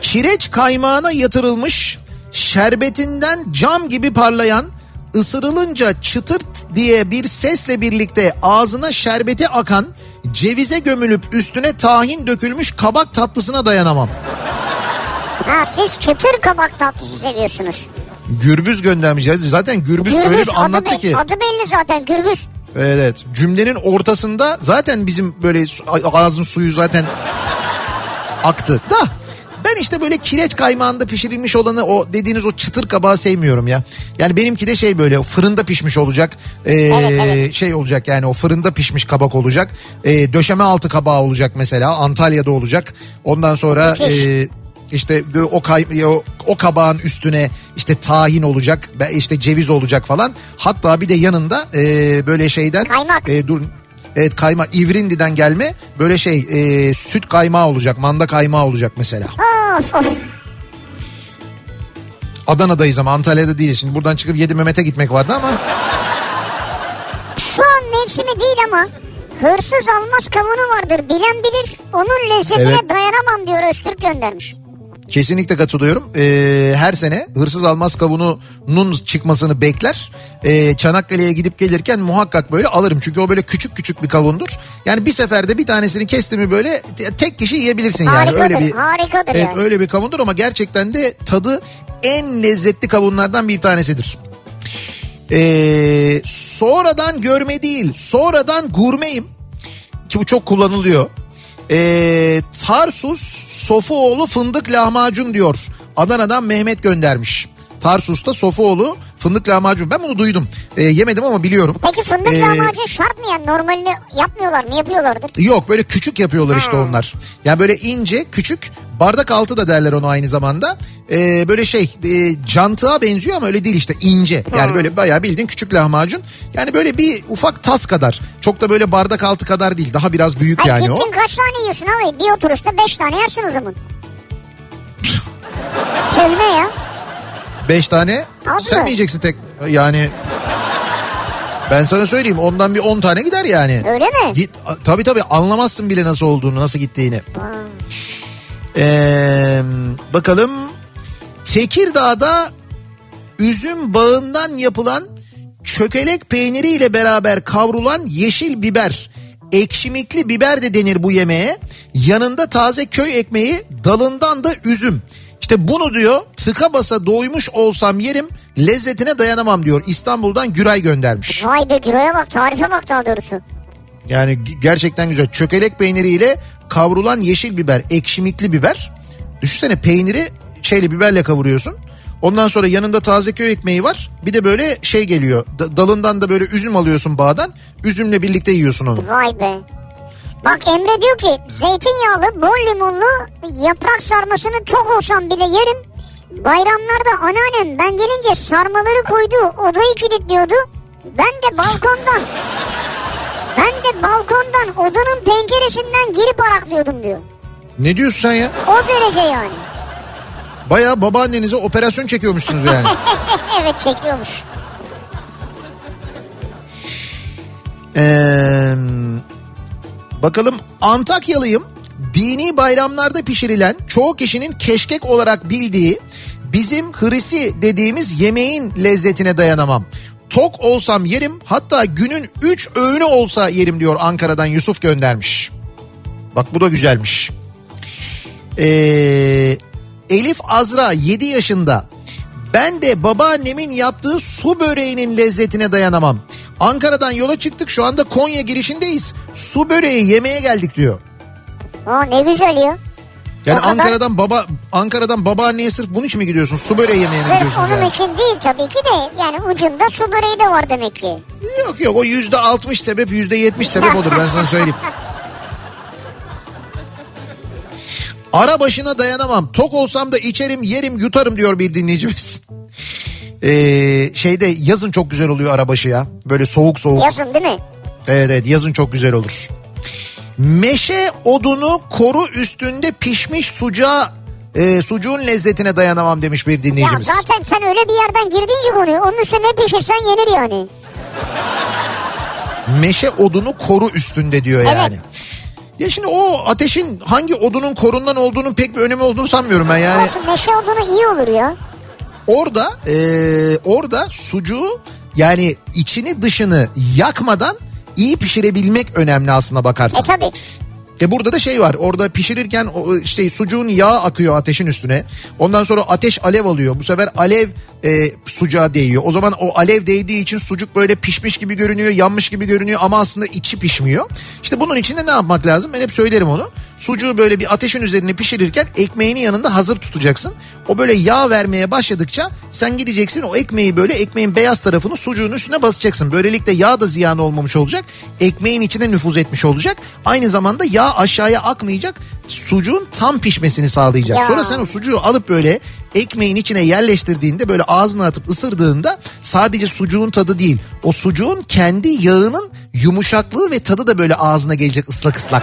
Kireç kaymağına yatırılmış... Şerbetinden cam gibi parlayan, ısırılınca çıtırt diye bir sesle birlikte ağzına şerbeti akan, cevize gömülüp üstüne tahin dökülmüş kabak tatlısına dayanamam. Ha, siz çıtır kabak tatlısı seviyorsunuz. Gürbüz göndermeyeceğiz. Zaten Gürbüz öyle bir anlattı ki. Adı belli zaten, Gürbüz. Evet, cümlenin ortasında zaten bizim böyle ağzın suyu zaten aktı da. Ben işte böyle kireç kaymağında pişirilmiş olanı, o dediğiniz o çıtır kabağı sevmiyorum ya. Yani benimki de şey, böyle fırında pişmiş olacak. Evet. Şey olacak yani, o fırında pişmiş kabak olacak. Döşeme altı kabağı olacak mesela, Antalya'da olacak. Ondan sonra işte o kabağın üstüne işte tahin olacak, işte ceviz olacak falan. Hatta bir de yanında böyle şeyden... Kaymak. Evet, kaymak, İvrindi'den gelme böyle şey, süt kaymağı olacak, manda kaymağı olacak mesela. Adana'dayız ama Antalya'da değil. Şimdi buradan çıkıp Yedi Mehmet'e gitmek vardı ama. Şu an mevsimi değil ama hırsız almaz kavunu vardır, bilen bilir, onun lezzetine dayanamam diyor Öztürk, göndermiş. Kesinlikle katılıyorum. Her sene hırsız almaz kavununun çıkmasını bekler. Çanakkale'ye gidip gelirken muhakkak böyle alırım. Çünkü o böyle küçük küçük bir kavundur. Yani bir seferde bir tanesini kesti mi böyle tek kişi yiyebilirsin yani. Harikadır yani. Öyle bir kavundur ama gerçekten de tadı en lezzetli kavunlardan bir tanesidir. Sonradan görme değil, sonradan gurmeyim. Ki bu çok kullanılıyor. Tarsus Sofuoğlu fındık lahmacun diyor. Adana'dan Mehmet göndermiş. Tarsus'ta Sofuoğlu fındık lahmacun. Ben bunu duydum. Yemedim ama biliyorum. Peki fındık lahmacun şart mı yani? Normalini yapmıyorlar mı? Yapıyorlardır. Yok, böyle küçük yapıyorlar işte onlar. Yani böyle ince, küçük, bardak altı da derler onu aynı zamanda. Böyle şey, cantığa benziyor ama öyle değil işte, ince. Yani böyle bayağı bildiğin küçük lahmacun. Yani böyle bir ufak tas kadar. Çok da böyle bardak altı kadar değil. Daha biraz büyük. Hayır, yani gittin, o. Kaç tane yiyorsun abi? Bir oturuşta 5 tane yersin o zaman. Kelime ya. 5 tane. Az sen mi yiyeceksin tek? Yani Ben sana söyleyeyim, ondan bir 10 tane gider yani. Öyle mi? Tabii anlamazsın bile nasıl olduğunu, nasıl gittiğini. Bakalım, Tekirdağ'da üzüm bağından yapılan çökelek peyniriyle beraber kavrulan yeşil biber, ekşimikli biber de denir bu yemeğe. Yanında taze köy ekmeği, dalından da üzüm. İşte bunu diyor, tıka basa doymuş olsam yerim, lezzetine dayanamam diyor. İstanbul'dan Güray göndermiş. Vay be, Güray'a bak, tarife bak daha doğrusu. Yani gerçekten güzel. Çökelek peyniriyle kavrulan yeşil biber, ekşimikli biber. Düşünsene, peyniri biberle kavuruyorsun. Ondan sonra yanında taze köy ekmeği var. Bir de böyle geliyor. Dalından da böyle üzüm alıyorsun bağdan. Üzümle birlikte yiyorsun onu. Vay be. Bak Emre diyor ki, zeytinyağlı bol limonlu yaprak sarmasını çok olsam bile yerim. Bayramlarda anneannem ben gelince sarmaları koydu, odayı kilitliyordu. Ben de balkondan odanın penceresinden girip araklıyordum diyor. Ne diyorsun sen ya? O derece yani. Bayağı babaannenize operasyon çekiyormuşsunuz yani. Evet, çekiyormuş. Bakalım, Antakyalıyım. Dini bayramlarda pişirilen, çoğu kişinin keşkek olarak bildiği, bizim hırisi dediğimiz yemeğin lezzetine dayanamam. Tok olsam yerim, hatta günün 3 öğünü olsa yerim diyor, Ankara'dan Yusuf göndermiş. Bak bu da güzelmiş. Elif Azra 7 yaşında. Ben de babaannemin yaptığı su böreğinin lezzetine dayanamam. Ankara'dan yola çıktık, şu anda Konya girişindeyiz. Su böreği yemeye geldik diyor. Aa, ne güzel ya. Yani Ankara'dan babaanneye sırf bunun için mi gidiyorsun? Su böreği yemeye mi gidiyorsun? Sırf onun için değil tabii ki de, yani ucunda su böreği de var demek ki. Yok o %60 sebep, %70 sebep odur, ben sana söyleyeyim. Ara başına dayanamam. Tok olsam da içerim, yerim, yutarım diyor bir dinleyicimiz. Yazın çok güzel oluyor arabaşı ya. Böyle soğuk. Yazın değil mi? Evet, yazın çok güzel olur. Meşe odunu koru üstünde pişmiş sucuğun lezzetine dayanamam demiş bir dinleyicimiz. Ya zaten sen öyle bir yerden girdin ki konuyu. Onun üstüne ne pişirsen yenir yani. Meşe odunu koru üstünde diyor yani. Ya şimdi o ateşin hangi odunun korundan olduğunun pek bir önemi olduğunu sanmıyorum ben yani. Olsun, meşe odunu iyi olur ya. Orada sucuğu yani içini dışını yakmadan iyi pişirebilmek önemli aslına bakarsan. Tabii. Burada da var. Orada pişirirken sucuğun yağı akıyor ateşin üstüne. Ondan sonra ateş alev alıyor. Bu sefer alev sucuğa değiyor. O zaman o alev değdiği için sucuk böyle pişmiş gibi görünüyor, yanmış gibi görünüyor ama aslında içi pişmiyor. İşte bunun için de ne yapmak lazım? Ben hep söylerim onu. Sucuğu böyle bir ateşin üzerine pişirirken ekmeğini yanında hazır tutacaksın. O böyle yağ vermeye başladıkça sen gideceksin, o ekmeği böyle ekmeğin beyaz tarafını sucuğun üstüne basacaksın. Böylelikle yağ da ziyan olmamış olacak. Ekmeğin içine nüfuz etmiş olacak. Aynı zamanda yağ aşağıya akmayacak. Sucuğun tam pişmesini sağlayacak. Ya. Sonra sen o sucuğu alıp böyle ekmeğin içine yerleştirdiğinde, böyle ağzına atıp ısırdığında sadece sucuğun tadı değil, o sucuğun kendi yağının yumuşaklığı ve tadı da böyle ağzına gelecek ıslak ıslak.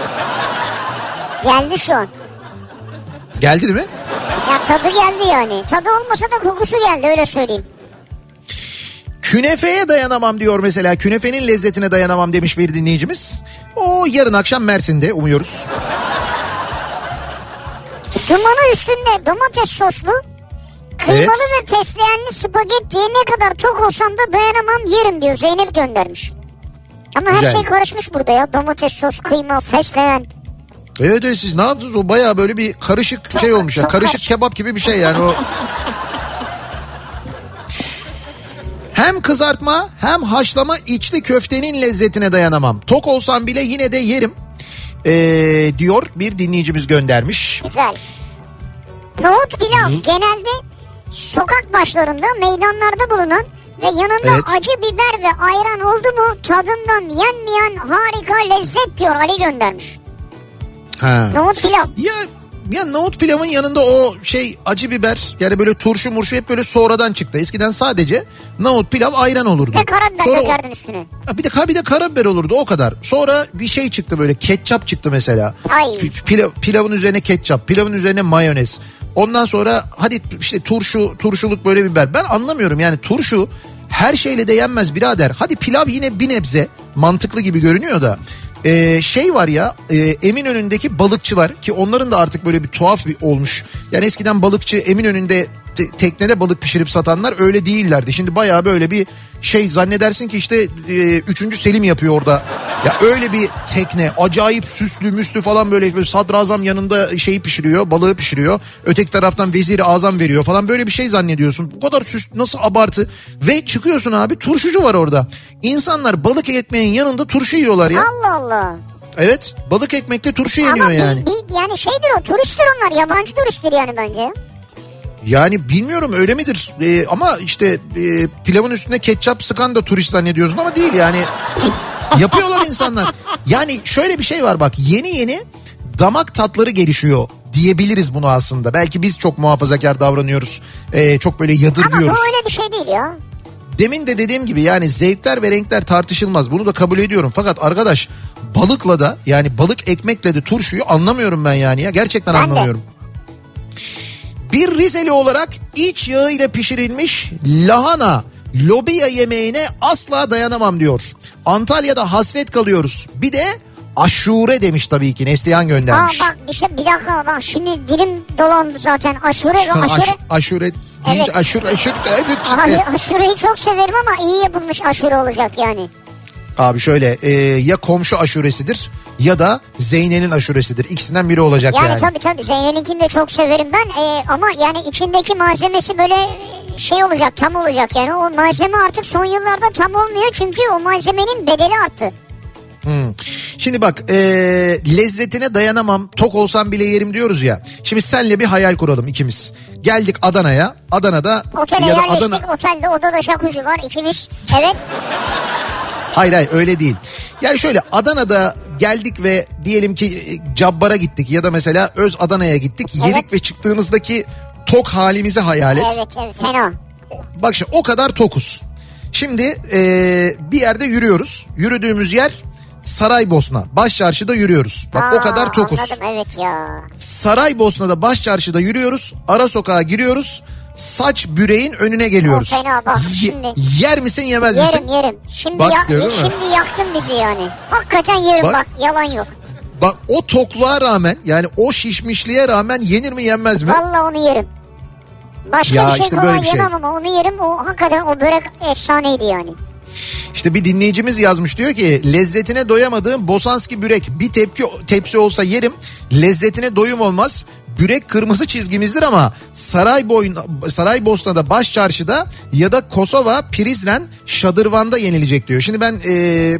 Geldi şu an. Geldi değil mi? Ya tadı geldi yani. Tadı olmasa da kokusu geldi, öyle söyleyeyim. Künefeye dayanamam diyor mesela. Künefenin lezzetine dayanamam demiş bir dinleyicimiz. O yarın akşam Mersin'de umuyoruz. Dumanı üstünde domates soslu, kıymalı ve fesleğenli spagettiye ne kadar tok olsam da dayanamam yerim diyor. Zeynep göndermiş. Ama güzel. Her şey karışmış burada ya. Domates sos, kıyma, fesleğen. Evet, siz ne yaptınız? O bayağı böyle bir karışık çok, olmuş ya. Karışık kebap gibi bir şey yani o. Hem kızartma hem haşlama içli köftenin lezzetine dayanamam. Tok olsam bile yine de yerim diyor bir dinleyicimiz göndermiş. Güzel. Nohut pilav genelde sokak başlarında, meydanlarda bulunan ve yanında acı biber ve ayran oldu mu tadından yenmeyen harika lezzet diyor, Ali göndermiş. Ha. Nohut pilav. Ya nohut pilavın yanında o acı biber, yani böyle turşu murşu hep böyle sonradan çıktı. Eskiden sadece nohut pilav ayran olurdu. Ve karabiber dökerdin üstüne. Bir de karabiber olurdu, o kadar. Sonra bir çıktı, böyle ketçap çıktı mesela. Pilavın üzerine ketçap, pilavın üzerine mayonez. Ondan sonra hadi turşuluk böyle biber. Ben anlamıyorum yani turşu her şeyle de yenmez birader. Hadi pilav yine bir nebze mantıklı gibi görünüyor da. Şey var ya, Eminönü'ndeki balıkçılar ki onların da artık böyle bir tuhaf bir olmuş. Yani eskiden balıkçı Eminönü'nde teknede balık pişirip satanlar öyle değillerdi. Şimdi bayağı böyle bir şey zannedersin ki işte 3. Selim yapıyor orada. Ya öyle bir tekne, acayip süslü müslü falan, böyle sadrazam yanında şeyi pişiriyor, balığı pişiriyor. Öteki taraftan veziri azam veriyor falan, böyle bir şey zannediyorsun. Bu kadar süslü, nasıl abartı. Ve çıkıyorsun abi, turşucu var orada. İnsanlar balık ekmeğin yanında turşu yiyorlar ya. Allah Allah. Evet, balık ekmekte turşu yeniyor ama yani. Yani şeydir o, turisttir onlar, yabancı turisttir yani bence. Yani bilmiyorum öyle midir ama işte pilavın üstüne ketçap sıkan da turist zannediyorsun ama değil yani. Yapıyorlar insanlar. Yani şöyle bir şey var bak, yeni yeni damak tatları gelişiyor diyebiliriz bunu aslında. Belki biz çok muhafazakar davranıyoruz, çok böyle yadırgıyoruz. Ama bu öyle bir şey değil ya. Demin de dediğim gibi yani zevkler ve renkler tartışılmaz, bunu da kabul ediyorum. Fakat arkadaş balıkla da, yani balık ekmekle de turşuyu anlamıyorum ben yani ya, gerçekten ben anlamıyorum. De. Bir Rizeli olarak iç yağı ile pişirilmiş lahana, lobiya yemeğine asla dayanamam diyor. Antalya'da hasret kalıyoruz. Bir de aşure demiş tabii ki, Neslihan göndermiş. Aa bak işte, bir dakika bak, şimdi dilim dolandı zaten. Aşure. Evet. Aşureyi çok severim ama iyi yapılmış aşure olacak yani. Abi şöyle ya komşu aşuresidir ya da Zeyne'nin aşuresidir. İkisinden biri olacak yani. Yani tabii Zeyne'ninkini de çok severim ben ama yani içindeki malzemesi böyle şey olacak, tam olacak yani. O malzeme artık son yıllarda tam olmuyor çünkü o malzemenin bedeli arttı. Şimdi bak lezzetine dayanamam, tok olsam bile yerim diyoruz ya. Şimdi senle bir hayal kuralım ikimiz. Geldik Adana'ya. Adana'da otele ya da yerleştik. Otelde odada jacuzzi var ikimiz. Evet. Hayır öyle değil. Yani şöyle, Adana'da geldik ve diyelim ki Cabbar'a gittik ya da mesela Öz Adana'ya gittik. Evet. Yedik ve çıktığımızdaki tok halimizi hayal et. Evet fena. Bak şimdi o kadar tokuz. Şimdi bir yerde yürüyoruz. Yürüdüğümüz yer Saraybosna. Başçarşı'da yürüyoruz. Bak o kadar tokuz. Anladım, evet ya. Saraybosna'da Başçarşı'da yürüyoruz. Ara sokağa giriyoruz. Saç büreğin önüne geliyoruz. Fena bak şimdi. Yer misin yemez misin? Yerim. Şimdi, bak, şimdi yaktın bizi yani. Hakikaten yerim bak, yalan yok. Bak o tokluğa rağmen, yani o şişmişliğe rağmen yenir mi yenmez mi? Valla onu yerim. Başka ya bir şey işte kolay yemem şey. Ama onu yerim. O hakikaten o börek efsaneydi yani. İşte bir dinleyicimiz yazmış, diyor ki lezzetine doyamadığım Bosanski börek, bir tepsi olsa yerim, lezzetine doyum olmaz. Börek kırmızı çizgimizdir ama Saraybosna'da Başçarşı'da ya da Kosova Prizren Şadırvan'da yenilecek diyor. Şimdi ben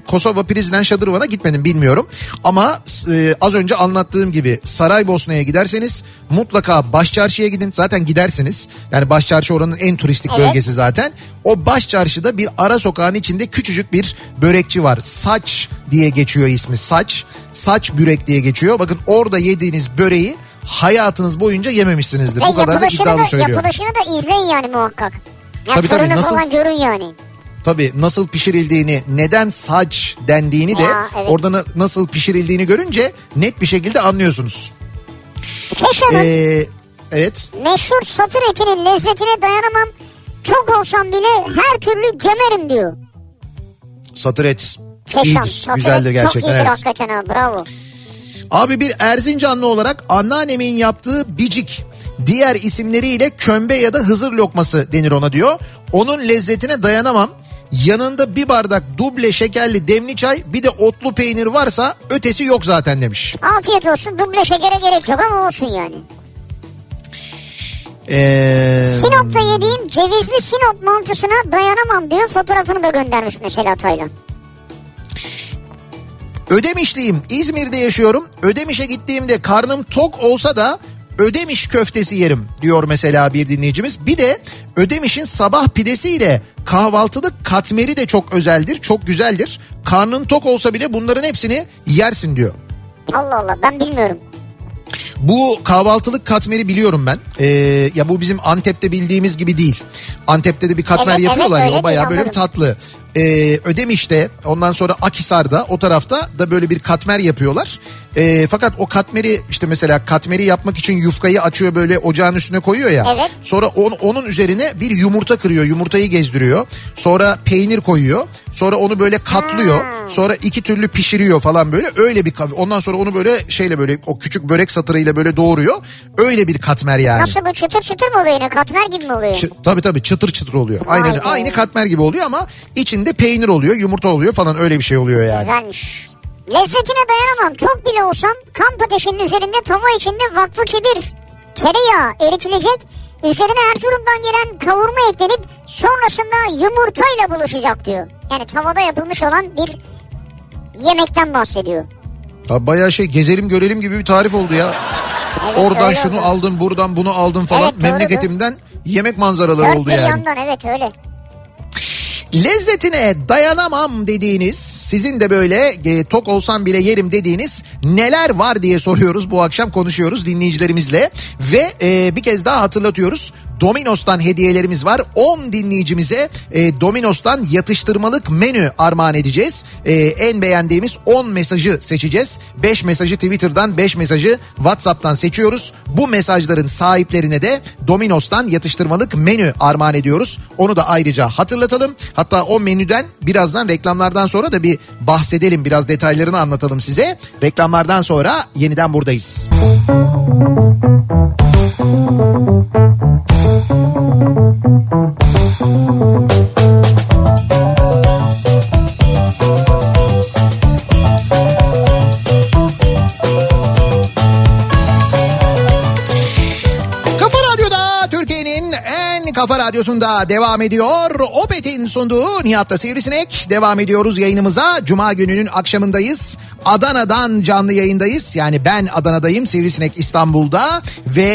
Kosova Prizren Şadırvan'a gitmedim, bilmiyorum ama az önce anlattığım gibi Saraybosna'ya giderseniz mutlaka Başçarşı'ya gidin, zaten gidersiniz. Yani Başçarşı oranın en turistik bölgesi zaten. O Başçarşı'da bir ara sokağın içinde küçücük bir börekçi var. Saç diye geçiyor ismi, saç börek diye geçiyor. Bakın orada yediğiniz böreği hayatınız boyunca yememişsinizdir. Bu kadar da iddialı söylüyorum. Yapılışını da izleyin yani muhakkak. Tabii nasıl falan görün yani. Tabii nasıl pişirildiğini, neden saç dendiğini de orada nasıl pişirildiğini görünce net bir şekilde anlıyorsunuz. Keşan'ın evet. Meşhur satır etinin lezzetine dayanamam. Çok olsam bile her türlü gömerim diyor. Satır et. Keşan. Güzeldir gerçekten. Çok iyidir hakikaten abi, bravo. Abi bir Erzincanlı olarak anneannemin yaptığı bicik, diğer isimleriyle kömbe ya da hızır lokması denir ona diyor. Onun lezzetine dayanamam. Yanında bir bardak duble şekerli demli çay, bir de otlu peynir varsa ötesi yok zaten demiş. Afiyet olsun, duble şekere gerek yok ama olsun yani. Sinop'ta yediğim cevizli Sinop mantısına dayanamam diyor. Fotoğrafını da göndermiş mesela Taylan. Ödemişliyim. İzmir'de yaşıyorum. Ödemiş'e gittiğimde karnım tok olsa da Ödemiş köftesi yerim diyor mesela bir dinleyicimiz. Bir de Ödemiş'in sabah pidesiyle kahvaltılık katmeri de çok özeldir, çok güzeldir. Karnın tok olsa bile bunların hepsini yersin diyor. Allah Allah, ben bilmiyorum. Bu kahvaltılık katmeri biliyorum ben. Ya bu bizim Antep'te bildiğimiz gibi değil. Antep'te de bir katmer yapıyorlar ya, o bayağı böyle bir tatlı. Ödemiş'te, ondan sonra Akhisar'da, o tarafta da böyle bir katmer yapıyorlar. Fakat o katmeri işte mesela katmeri yapmak için yufkayı açıyor böyle ocağın üstüne koyuyor ya. Evet. Sonra onun üzerine bir yumurta kırıyor. Yumurtayı gezdiriyor. Sonra peynir koyuyor. Sonra onu böyle katlıyor. Sonra iki türlü pişiriyor falan böyle. Öyle bir ondan sonra onu böyle şeyle böyle o küçük börek satırıyla böyle doğuruyor. Öyle bir katmer yani. Nasıl bu çıtır çıtır mı oluyor yine? Katmer gibi mi oluyor? Tabii çıtır çıtır oluyor. Aynı katmer gibi oluyor ama içinde peynir oluyor, yumurta oluyor falan öyle bir şey oluyor yani. Güzelmiş. Lezzetine dayanamam. Çok bile olsam kamp ateşinin üzerinde tava içinde vakfı kibir tereyağı eritilecek. Üzerine Erzurum'dan gelen kavurma eklenip sonrasında yumurtayla buluşacak diyor. Yani tavada yapılmış olan bir yemekten bahsediyor. Tabii bayağı şey gezelim görelim gibi bir tarif oldu ya. Evet, oradan şunu oldu. Aldım buradan bunu aldım falan. Evet, memleketimden yemek manzaraları oldu yani. Yandan, evet öyle. Lezzetine dayanamam dediğiniz, sizin de böyle tok olsam bile yerim dediğiniz neler var diye soruyoruz. Bu akşam konuşuyoruz dinleyicilerimizle ve bir kez daha hatırlatıyoruz. Domino's'tan hediyelerimiz var. 10 dinleyicimize Domino's'tan yatıştırmalık menü armağan edeceğiz. En beğendiğimiz 10 mesajı seçeceğiz. 5 mesajı Twitter'dan, 5 mesajı WhatsApp'tan seçiyoruz. Bu mesajların sahiplerine de Domino's'tan yatıştırmalık menü armağan ediyoruz. Onu da ayrıca hatırlatalım. Hatta o menüden birazdan reklamlardan sonra da bir bahsedelim. Biraz detaylarını anlatalım size. Reklamlardan sonra yeniden buradayız. Kafa Radyosu'nda devam ediyor. Opet'in sunduğu Nihat'ta Sivrisinek. Devam ediyoruz yayınımıza. Cuma gününün akşamındayız. Adana'dan canlı yayındayız. Yani ben Adana'dayım. Sivrisinek İstanbul'da. Ve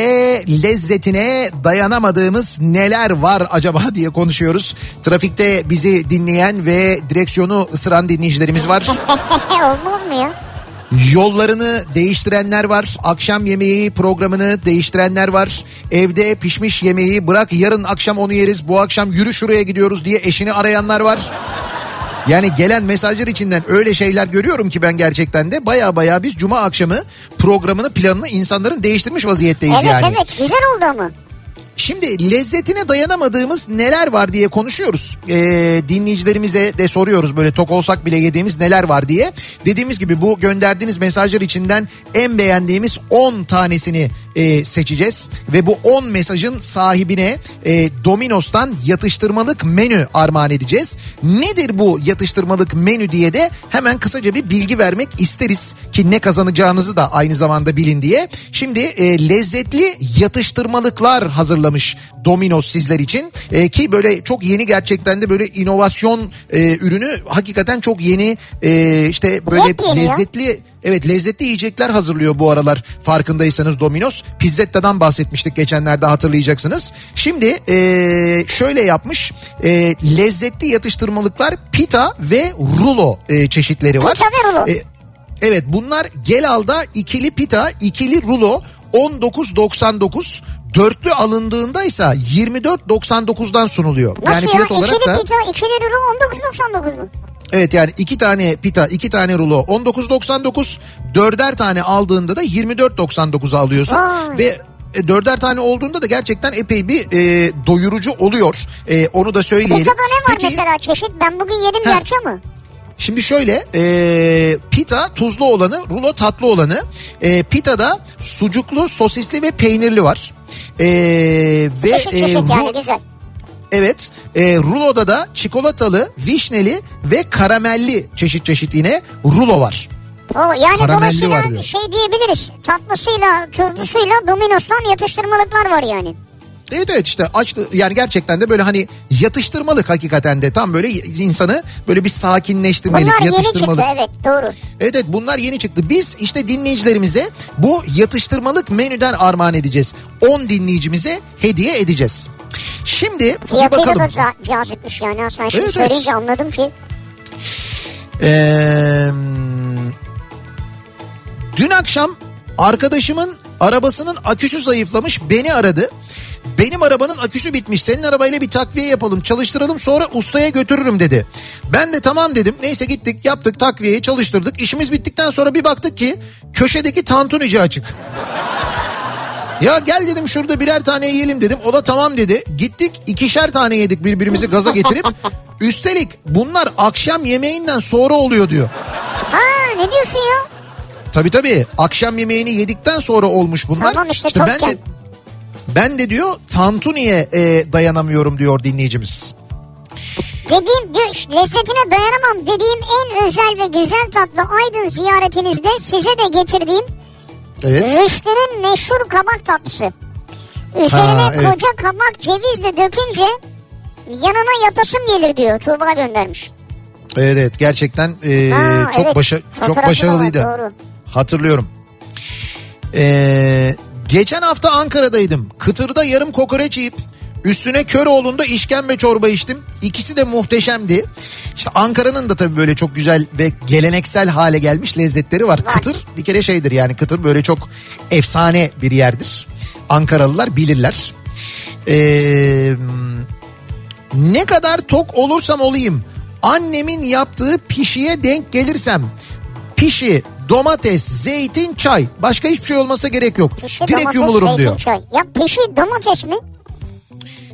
lezzetine dayanamadığımız neler var acaba diye konuşuyoruz. Trafikte bizi dinleyen ve direksiyonu ısıran dinleyicilerimiz var. Olmaz mı ya? Yollarını değiştirenler var. Akşam yemeği programını değiştirenler var. Evde pişmiş yemeği bırak yarın akşam onu yeriz. Bu akşam yürü şuraya gidiyoruz diye eşini arayanlar var. Yani gelen mesajlar içinden öyle şeyler görüyorum ki ben gerçekten de baya biz cuma akşamı programını planını insanların değiştirmiş vaziyetteyiz evet, yani. Evet güzel oldu ama. Şimdi lezzetine dayanamadığımız neler var diye konuşuyoruz. Dinleyicilerimize de soruyoruz böyle tok olsak bile yediğimiz neler var diye. Dediğimiz gibi bu gönderdiğiniz mesajlar içinden en beğendiğimiz 10 tanesini seçeceğiz. Ve bu 10 mesajın sahibine Domino's'tan yatıştırmalık menü armağan edeceğiz. Nedir bu yatıştırmalık menü diye de hemen kısaca bir bilgi vermek isteriz ki ne kazanacağınızı da aynı zamanda bilin diye. Şimdi lezzetli yatıştırmalıklar hazırlamış Domino's sizler için ki böyle çok yeni gerçekten de böyle inovasyon ürünü hakikaten çok yeni işte böyle yepyeni lezzetli ya. Evet lezzetli yiyecekler hazırlıyor bu aralar farkındaysanız Domino's. Pizzetta'dan bahsetmiştik geçenlerde hatırlayacaksınız. Şimdi şöyle yapmış lezzetli yatıştırmalıklar pita ve rulo çeşitleri var. Pita ve rulo. Evet bunlar Gelal'da ikili pita ikili rulo 19.99 dörtlü alındığındaysa 24.99'dan sunuluyor. Nasıl yani ya? Fiyat olarak ikili da... pita ikili rulo 19.99 mu? Evet yani 2 tane pita 2 tane rulo 19.99 4'er tane aldığında da 24.99'a alıyorsun. Aa. Ve 4'er tane olduğunda da gerçekten epey bir doyurucu oluyor. Onu da söyleyelim. Pitada ne var peki, mesela çeşit ben bugün yedim gerçi ama. Şimdi şöyle pita tuzlu olanı rulo tatlı olanı pitada sucuklu sosisli ve peynirli var. Çeşit yani güzel. Evet ruloda da çikolatalı, vişneli ve karamelli çeşit yine rulo var. O, yani karamelli dolayısıyla şey diyebiliriz tatlısıyla, tuzlusuyla Domino's'tan yatıştırmalıklar var yani. Evet işte açtı yani gerçekten de böyle hani yatıştırmalık hakikaten de tam böyle insanı böyle bir sakinleştirmelik bunlar yatıştırmalık. Bunlar yeni çıktı evet doğru. Evet bunlar yeni çıktı. Biz işte dinleyicilerimize bu yatıştırmalık menüden armağan edeceğiz. 10 dinleyicimize hediye edeceğiz. Şimdi bir bakalım. Fiyatı da cazipmiş yani aslında şimdi evet, söyleyince evet. Anladım ki. Dün akşam arkadaşımın arabasının aküsü zayıflamış beni aradı. benim arabanın aküsü bitmiş, senin arabayla bir takviye yapalım, çalıştıralım, sonra ustaya götürürüm dedi. Ben de tamam dedim. Neyse gittik, yaptık takviyeyi, çalıştırdık. İşimiz bittikten sonra bir baktık ki köşedeki tantunici açık. Ya gel dedim, şurada birer tane yiyelim dedim. O da tamam dedi. Gittik, ikişer tane yedik birbirimizi gaza getirip. Üstelik bunlar akşam yemeğinden sonra oluyor diyor. Ha, ne diyorsun ya? Tabii, akşam yemeğini yedikten sonra olmuş bunlar. Tamam işte ben de diyor tantuniye dayanamıyorum diyor dinleyicimiz. Dediğim lezzetine dayanamam dediğim en özel ve güzel tatlı Aydın ziyaretinizde size de getirdiğim, evet, Rüştü'nün meşhur kabak tatlısı. Üzerine koca kabak cevizle dökünce yanına yatasım gelir diyor. Tuğba göndermiş. Evet, gerçekten çok başarılıydı. Doğru. Hatırlıyorum. Geçen hafta Ankara'daydım. Kıtırda yarım kokoreç yiyip üstüne Köroğlu'nda işkembe çorba içtim. İkisi de muhteşemdi. İşte Ankara'nın da tabii böyle çok güzel ve geleneksel hale gelmiş lezzetleri var. Kıtır bir kere şeydir yani, Kıtır böyle çok efsane bir yerdir. Ankaralılar bilirler. Ne kadar tok olursam olayım, annemin yaptığı pişiye denk gelirsem, pişi, domates, zeytin, çay, başka hiçbir şey olmasına gerek yok. Pişi, direkt domates, yumulurum zeytin, diyor. Çay. Ya pişi domates mi?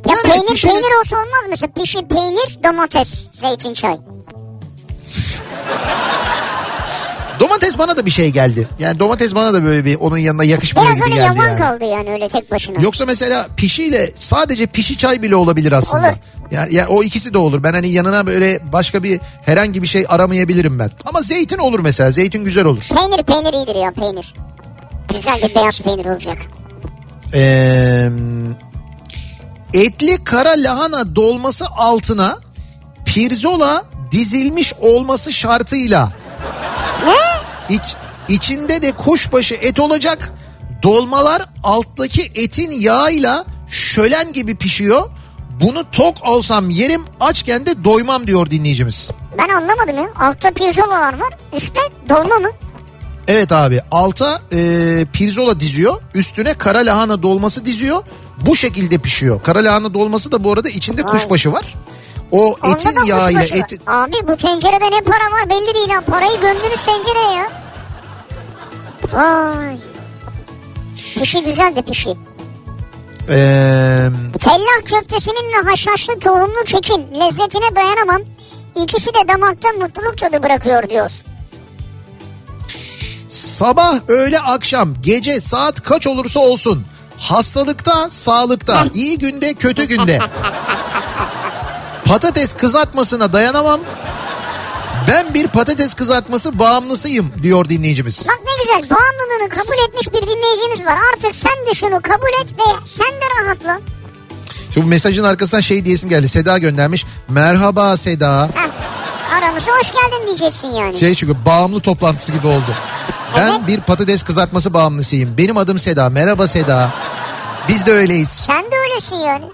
Ya yani peynir pişi... peynir olsa olmaz mı? Pişi, peynir, domates, zeytin, çay. Domates bana da bir şey geldi. Yani domates bana da böyle bir onun yanına yakışmıyor biraz gibi geldi yani. Biraz öyle yavan kaldı yani, öyle tek başına. Yoksa mesela pişiyle sadece pişi çay bile olabilir aslında. Olur. Yani o ikisi de olur. Ben hani yanına böyle başka bir herhangi bir şey aramayabilirim ben. Ama zeytin olur mesela. Zeytin güzel olur. Peynir iyidir ya, peynir. Güzel bir beyaz peynir olacak. Etli kara lahana dolması altına pirzola dizilmiş olması şartıyla. Ne? İçinde de kuşbaşı et olacak. Dolmalar alttaki etin yağıyla şölen gibi pişiyor. Bunu tok olsam yerim, açken de doymam diyor dinleyicimiz. Ben anlamadım ya. Altta pirzolalar var, üstte dolma mı? Evet abi, alta pirzola diziyor, üstüne kara lahana dolması diziyor. Bu şekilde pişiyor. Kara lahana dolması da bu arada içinde kuşbaşı var. O onda etin yağıyla etin... Abi bu tencerede ne para var belli değil lan. Parayı gömdünüz tencereye ya. Vay. Pişi güzel de pişi. Fellah köftesinin haşhaşlı tohumlu kekin lezzetine dayanamam. İkisi de damakta mutluluk tadı bırakıyor diyor. Sabah, öğle, akşam, gece saat kaç olursa olsun. Hastalıkta, sağlıkta, iyi günde, kötü günde. Patates kızartmasına dayanamam. Ben bir patates kızartması bağımlısıyım diyor dinleyicimiz. Bak ne güzel, bağımlılığını kabul etmiş bir dinleyicimiz var. Artık sen de şunu kabul et ve sen de rahatla. Şu mesajın arkasından şey diyesim geldi. Seda göndermiş. Merhaba Seda. Heh, aramıza hoş geldin diyeceksin yani. Çünkü bağımlı toplantısı gibi oldu. Evet. Ben bir patates kızartması bağımlısıyım. Benim adım Seda. Merhaba Seda. Biz de öyleyiz. Sen de öylesin yani.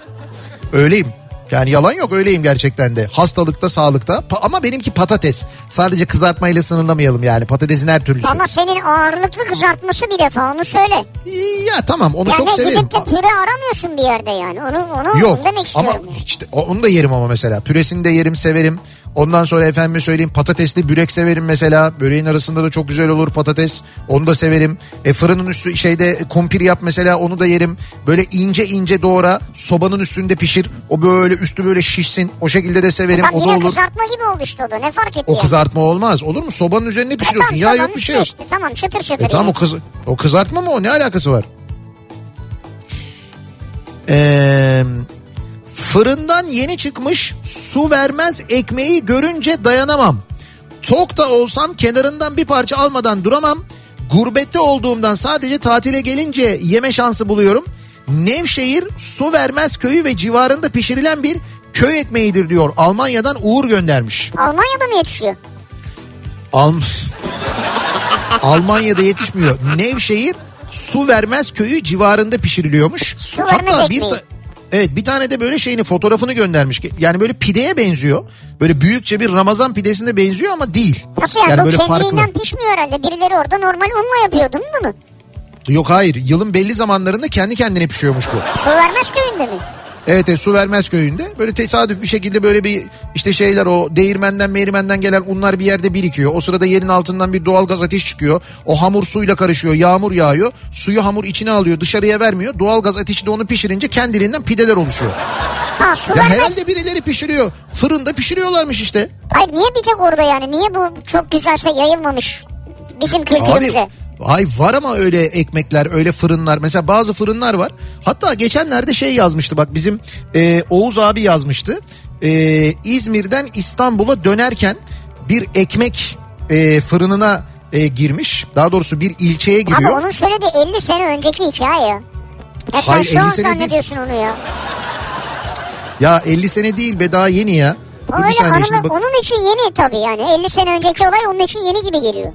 Öyleyim. Yani yalan yok, öyleyim gerçekten de. Hastalıkta, sağlıkta, ama benimki patates. Sadece kızartmayla sınırlamayalım yani, patatesin her türlüsü. Ama senin ağırlıklı kızartması bir defa, onu söyle. Ya tamam, onu yani çok severim. Yani gidip de püre aramıyorsun bir yerde yani, onu yok, demek istiyorum. Yok ama işte, onu da yerim ama mesela. Püresini de yerim, severim. Ondan sonra efendime söyleyeyim, patatesli börek severim mesela. Böreğin arasında da çok güzel olur patates. Onu da severim. Fırının üstü kumpir yap mesela, onu da yerim. Böyle ince ince doğra, sobanın üstünde pişir. O böyle üstü böyle şişsin. O şekilde de severim. O da olur. Kızartma gibi oldu işte o da. Ne fark etti? O yani? Kızartma olmaz. Olur mu? Sobanın üzerinde pişiriyorsun. Ya yok bir şey yok. Işte. Tamam, çıtır çıtır. Tamam yani. O kızartma mı o? Ne alakası var? Fırından yeni çıkmış su vermez ekmeği görünce dayanamam. Tok da olsam kenarından bir parça almadan duramam. Gurbette olduğumdan sadece tatile gelince yeme şansı buluyorum. Nevşehir su vermez köyü ve civarında pişirilen bir köy ekmeğidir diyor. Almanya'dan Uğur göndermiş. Almanya'da mı yetişiyor? Almanya'da yetişmiyor. Nevşehir su vermez köyü civarında pişiriliyormuş. Su vermez ekmeği. Evet, bir tane de böyle fotoğrafını göndermiş. Yani böyle pideye benziyor. Böyle büyükçe bir Ramazan pidesine benziyor ama değil. Nasıl yani, bu böyle kendiliğinden farklı. Pişmiyor herhalde. Birileri orada normal onunla yapıyordu mu bunu? Yok hayır, yılın belli zamanlarında kendi kendine pişiyormuş bu. Suvermez köyünde mi? Evet, Suvermez köyünde böyle tesadüf bir şekilde böyle bir işte şeyler, o değirmenden meğirmenden gelen unlar bir yerde birikiyor. O sırada yerin altından bir doğalgaz ateşi çıkıyor. O hamur suyla karışıyor, yağmur yağıyor. Suyu hamur içine alıyor, dışarıya vermiyor. Doğalgaz ateşi de onu pişirince kendiliğinden pideler oluşuyor. Ha, ya herhalde birileri pişiriyor. Fırında pişiriyorlarmış işte. Hayır niye bir tek orada yani? Niye bu çok güzel şey yayılmamış bizim kültürümüze? Abi, ay var ama öyle ekmekler, öyle fırınlar. Mesela bazı fırınlar var. Hatta geçenlerde şey yazmıştı bak bizim Oğuz abi yazmıştı. İzmir'den İstanbul'a dönerken bir ekmek fırınına girmiş. Daha doğrusu bir ilçeye giriyor. Abi onun söyledi 50 sene önceki hikaye. Ya sen şu an zannediyorsun onu ya. Ya 50 sene değil be, daha yeni ya. Onun için yeni tabii yani. 50 sene önceki olay onun için yeni gibi geliyor.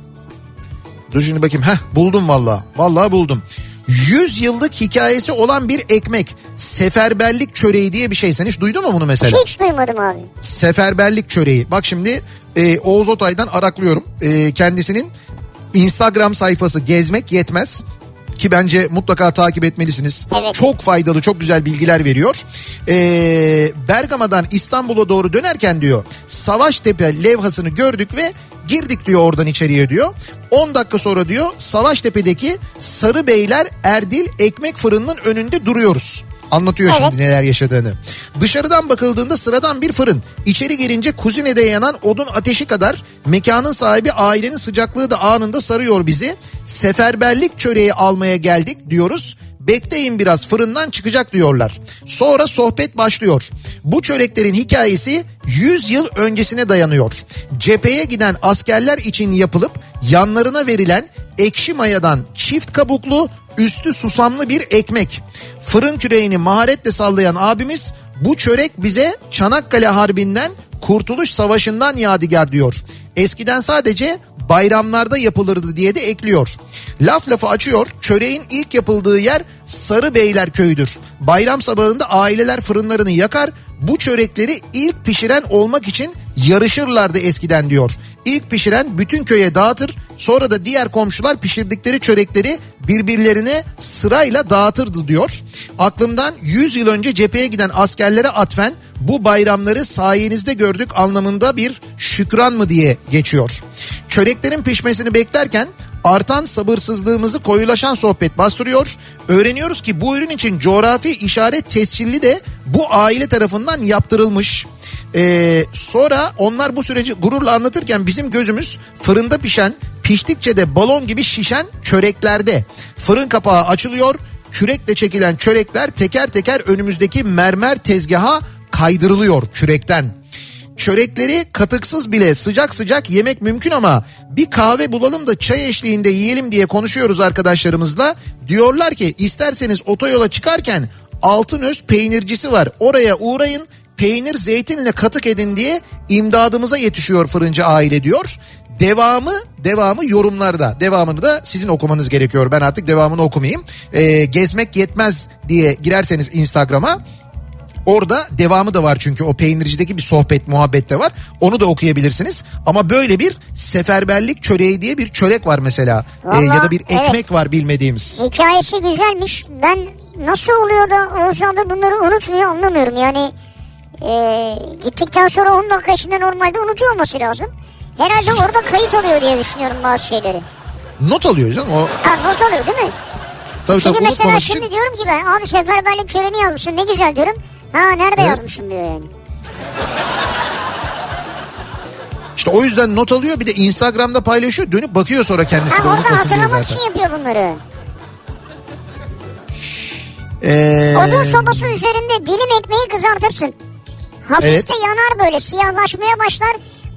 Dur şimdi bakayım. Heh, buldum valla. Valla buldum. 100 yıllık hikayesi olan bir ekmek. Seferberlik çöreği diye bir şey. Sen hiç duydun mu bunu mesela? Hiç duymadım abi. Seferberlik çöreği. Bak şimdi Oğuz Otay'dan araklıyorum. Kendisinin Instagram sayfası Gezmek Yetmez. Ki bence mutlaka takip etmelisiniz. Evet. Çok faydalı, çok güzel bilgiler veriyor. Bergama'dan İstanbul'a doğru dönerken diyor Savaştepe levhasını gördük ve girdik diyor oradan içeriye diyor. 10 dakika sonra diyor Savaştepe'deki Sarıbeyler Erdil Ekmek Fırını'nın önünde duruyoruz. Anlatıyor evet. Şimdi neler yaşadığını. Dışarıdan bakıldığında sıradan bir fırın. İçeri girince kuzinede yanan odun ateşi kadar mekanın sahibi ailenin sıcaklığı da anında sarıyor bizi. Seferberlik çöreği almaya geldik diyoruz. Bekleyin biraz, fırından çıkacak diyorlar. Sonra sohbet başlıyor. Bu çöreklerin hikayesi 100 yıl öncesine dayanıyor. Cepheye giden askerler için yapılıp yanlarına verilen ekşi mayadan çift kabuklu üstü susamlı bir ekmek. Fırın küreğini maharetle sallayan abimiz bu çörek bize Çanakkale Harbi'nden, Kurtuluş Savaşı'ndan yadigar diyor. Eskiden sadece bayramlarda yapılırdı diye de ekliyor. Laf lafı açıyor. Çöreğin ilk yapıldığı yer Sarıbeyler köyüdür. Bayram sabahında aileler fırınlarını yakar. Bu çörekleri ilk pişiren olmak için yarışırlardı eskiden diyor. İlk pişiren bütün köye dağıtır. Sonra da diğer komşular pişirdikleri çörekleri birbirlerine sırayla dağıtırdı diyor. Aklımdan 100 yıl önce cepheye giden askerlere atfen bu bayramları sayenizde gördük anlamında bir şükran mı diye geçiyor. Çöreklerin pişmesini beklerken artan sabırsızlığımızı koyulaşan sohbet bastırıyor. Öğreniyoruz ki bu ürün için coğrafi işaret tescilli de bu aile tarafından yaptırılmış. Sonra onlar bu süreci gururla anlatırken bizim gözümüz fırında pişen, piştikçe de balon gibi şişen çöreklerde. Fırın kapağı açılıyor, kürekle çekilen çörekler teker teker önümüzdeki mermer tezgaha kaydırılıyor kürekten. Çörekleri katıksız bile sıcak sıcak yemek mümkün ama bir kahve bulalım da çay eşliğinde yiyelim diye konuşuyoruz arkadaşlarımızla. Diyorlar ki isterseniz otoyola çıkarken Altınöz peynircisi var, oraya uğrayın, peynir zeytinle katık edin diye imdadımıza yetişiyor fırıncı aile diyor. Devamı yorumlarda. Devamını da sizin okumanız gerekiyor. Ben artık devamını okumayayım. Gezmek Yetmez diye girerseniz Instagram'a, orada devamı da var çünkü o peynircideki bir sohbet muhabbet de var. Onu da okuyabilirsiniz. Ama böyle bir seferberlik çöreği diye bir çörek var mesela. Vallahi, ya da bir ekmek evet. Var bilmediğimiz. Hikayesi güzelmiş. Ben nasıl oluyor da Oğuz abi bunları unutmuyor anlamıyorum. Yani gittikten sonra 10 dakika içinde normalde unutuyor olması lazım. Herhalde orada kayıt alıyor diye düşünüyorum bazı şeyleri. Not alıyor canım o. Ha, not alıyor değil mi? Tabii, şimdi tabii, mesela şimdi diyorum ki ben abi seferberlik çöreğini yazmışsın ne güzel diyorum. Ha nerede evet. Yazmışım diyor yani. İşte o yüzden not alıyor, bir de Instagram'da paylaşıyor, dönüp bakıyor sonra kendisi. Ha orada hatırlamak için yapıyor bunları. Odun sobası üzerinde dilim ekmeği kızartırsın. Hafif evet. De yanar böyle siyahlaşmaya başlar.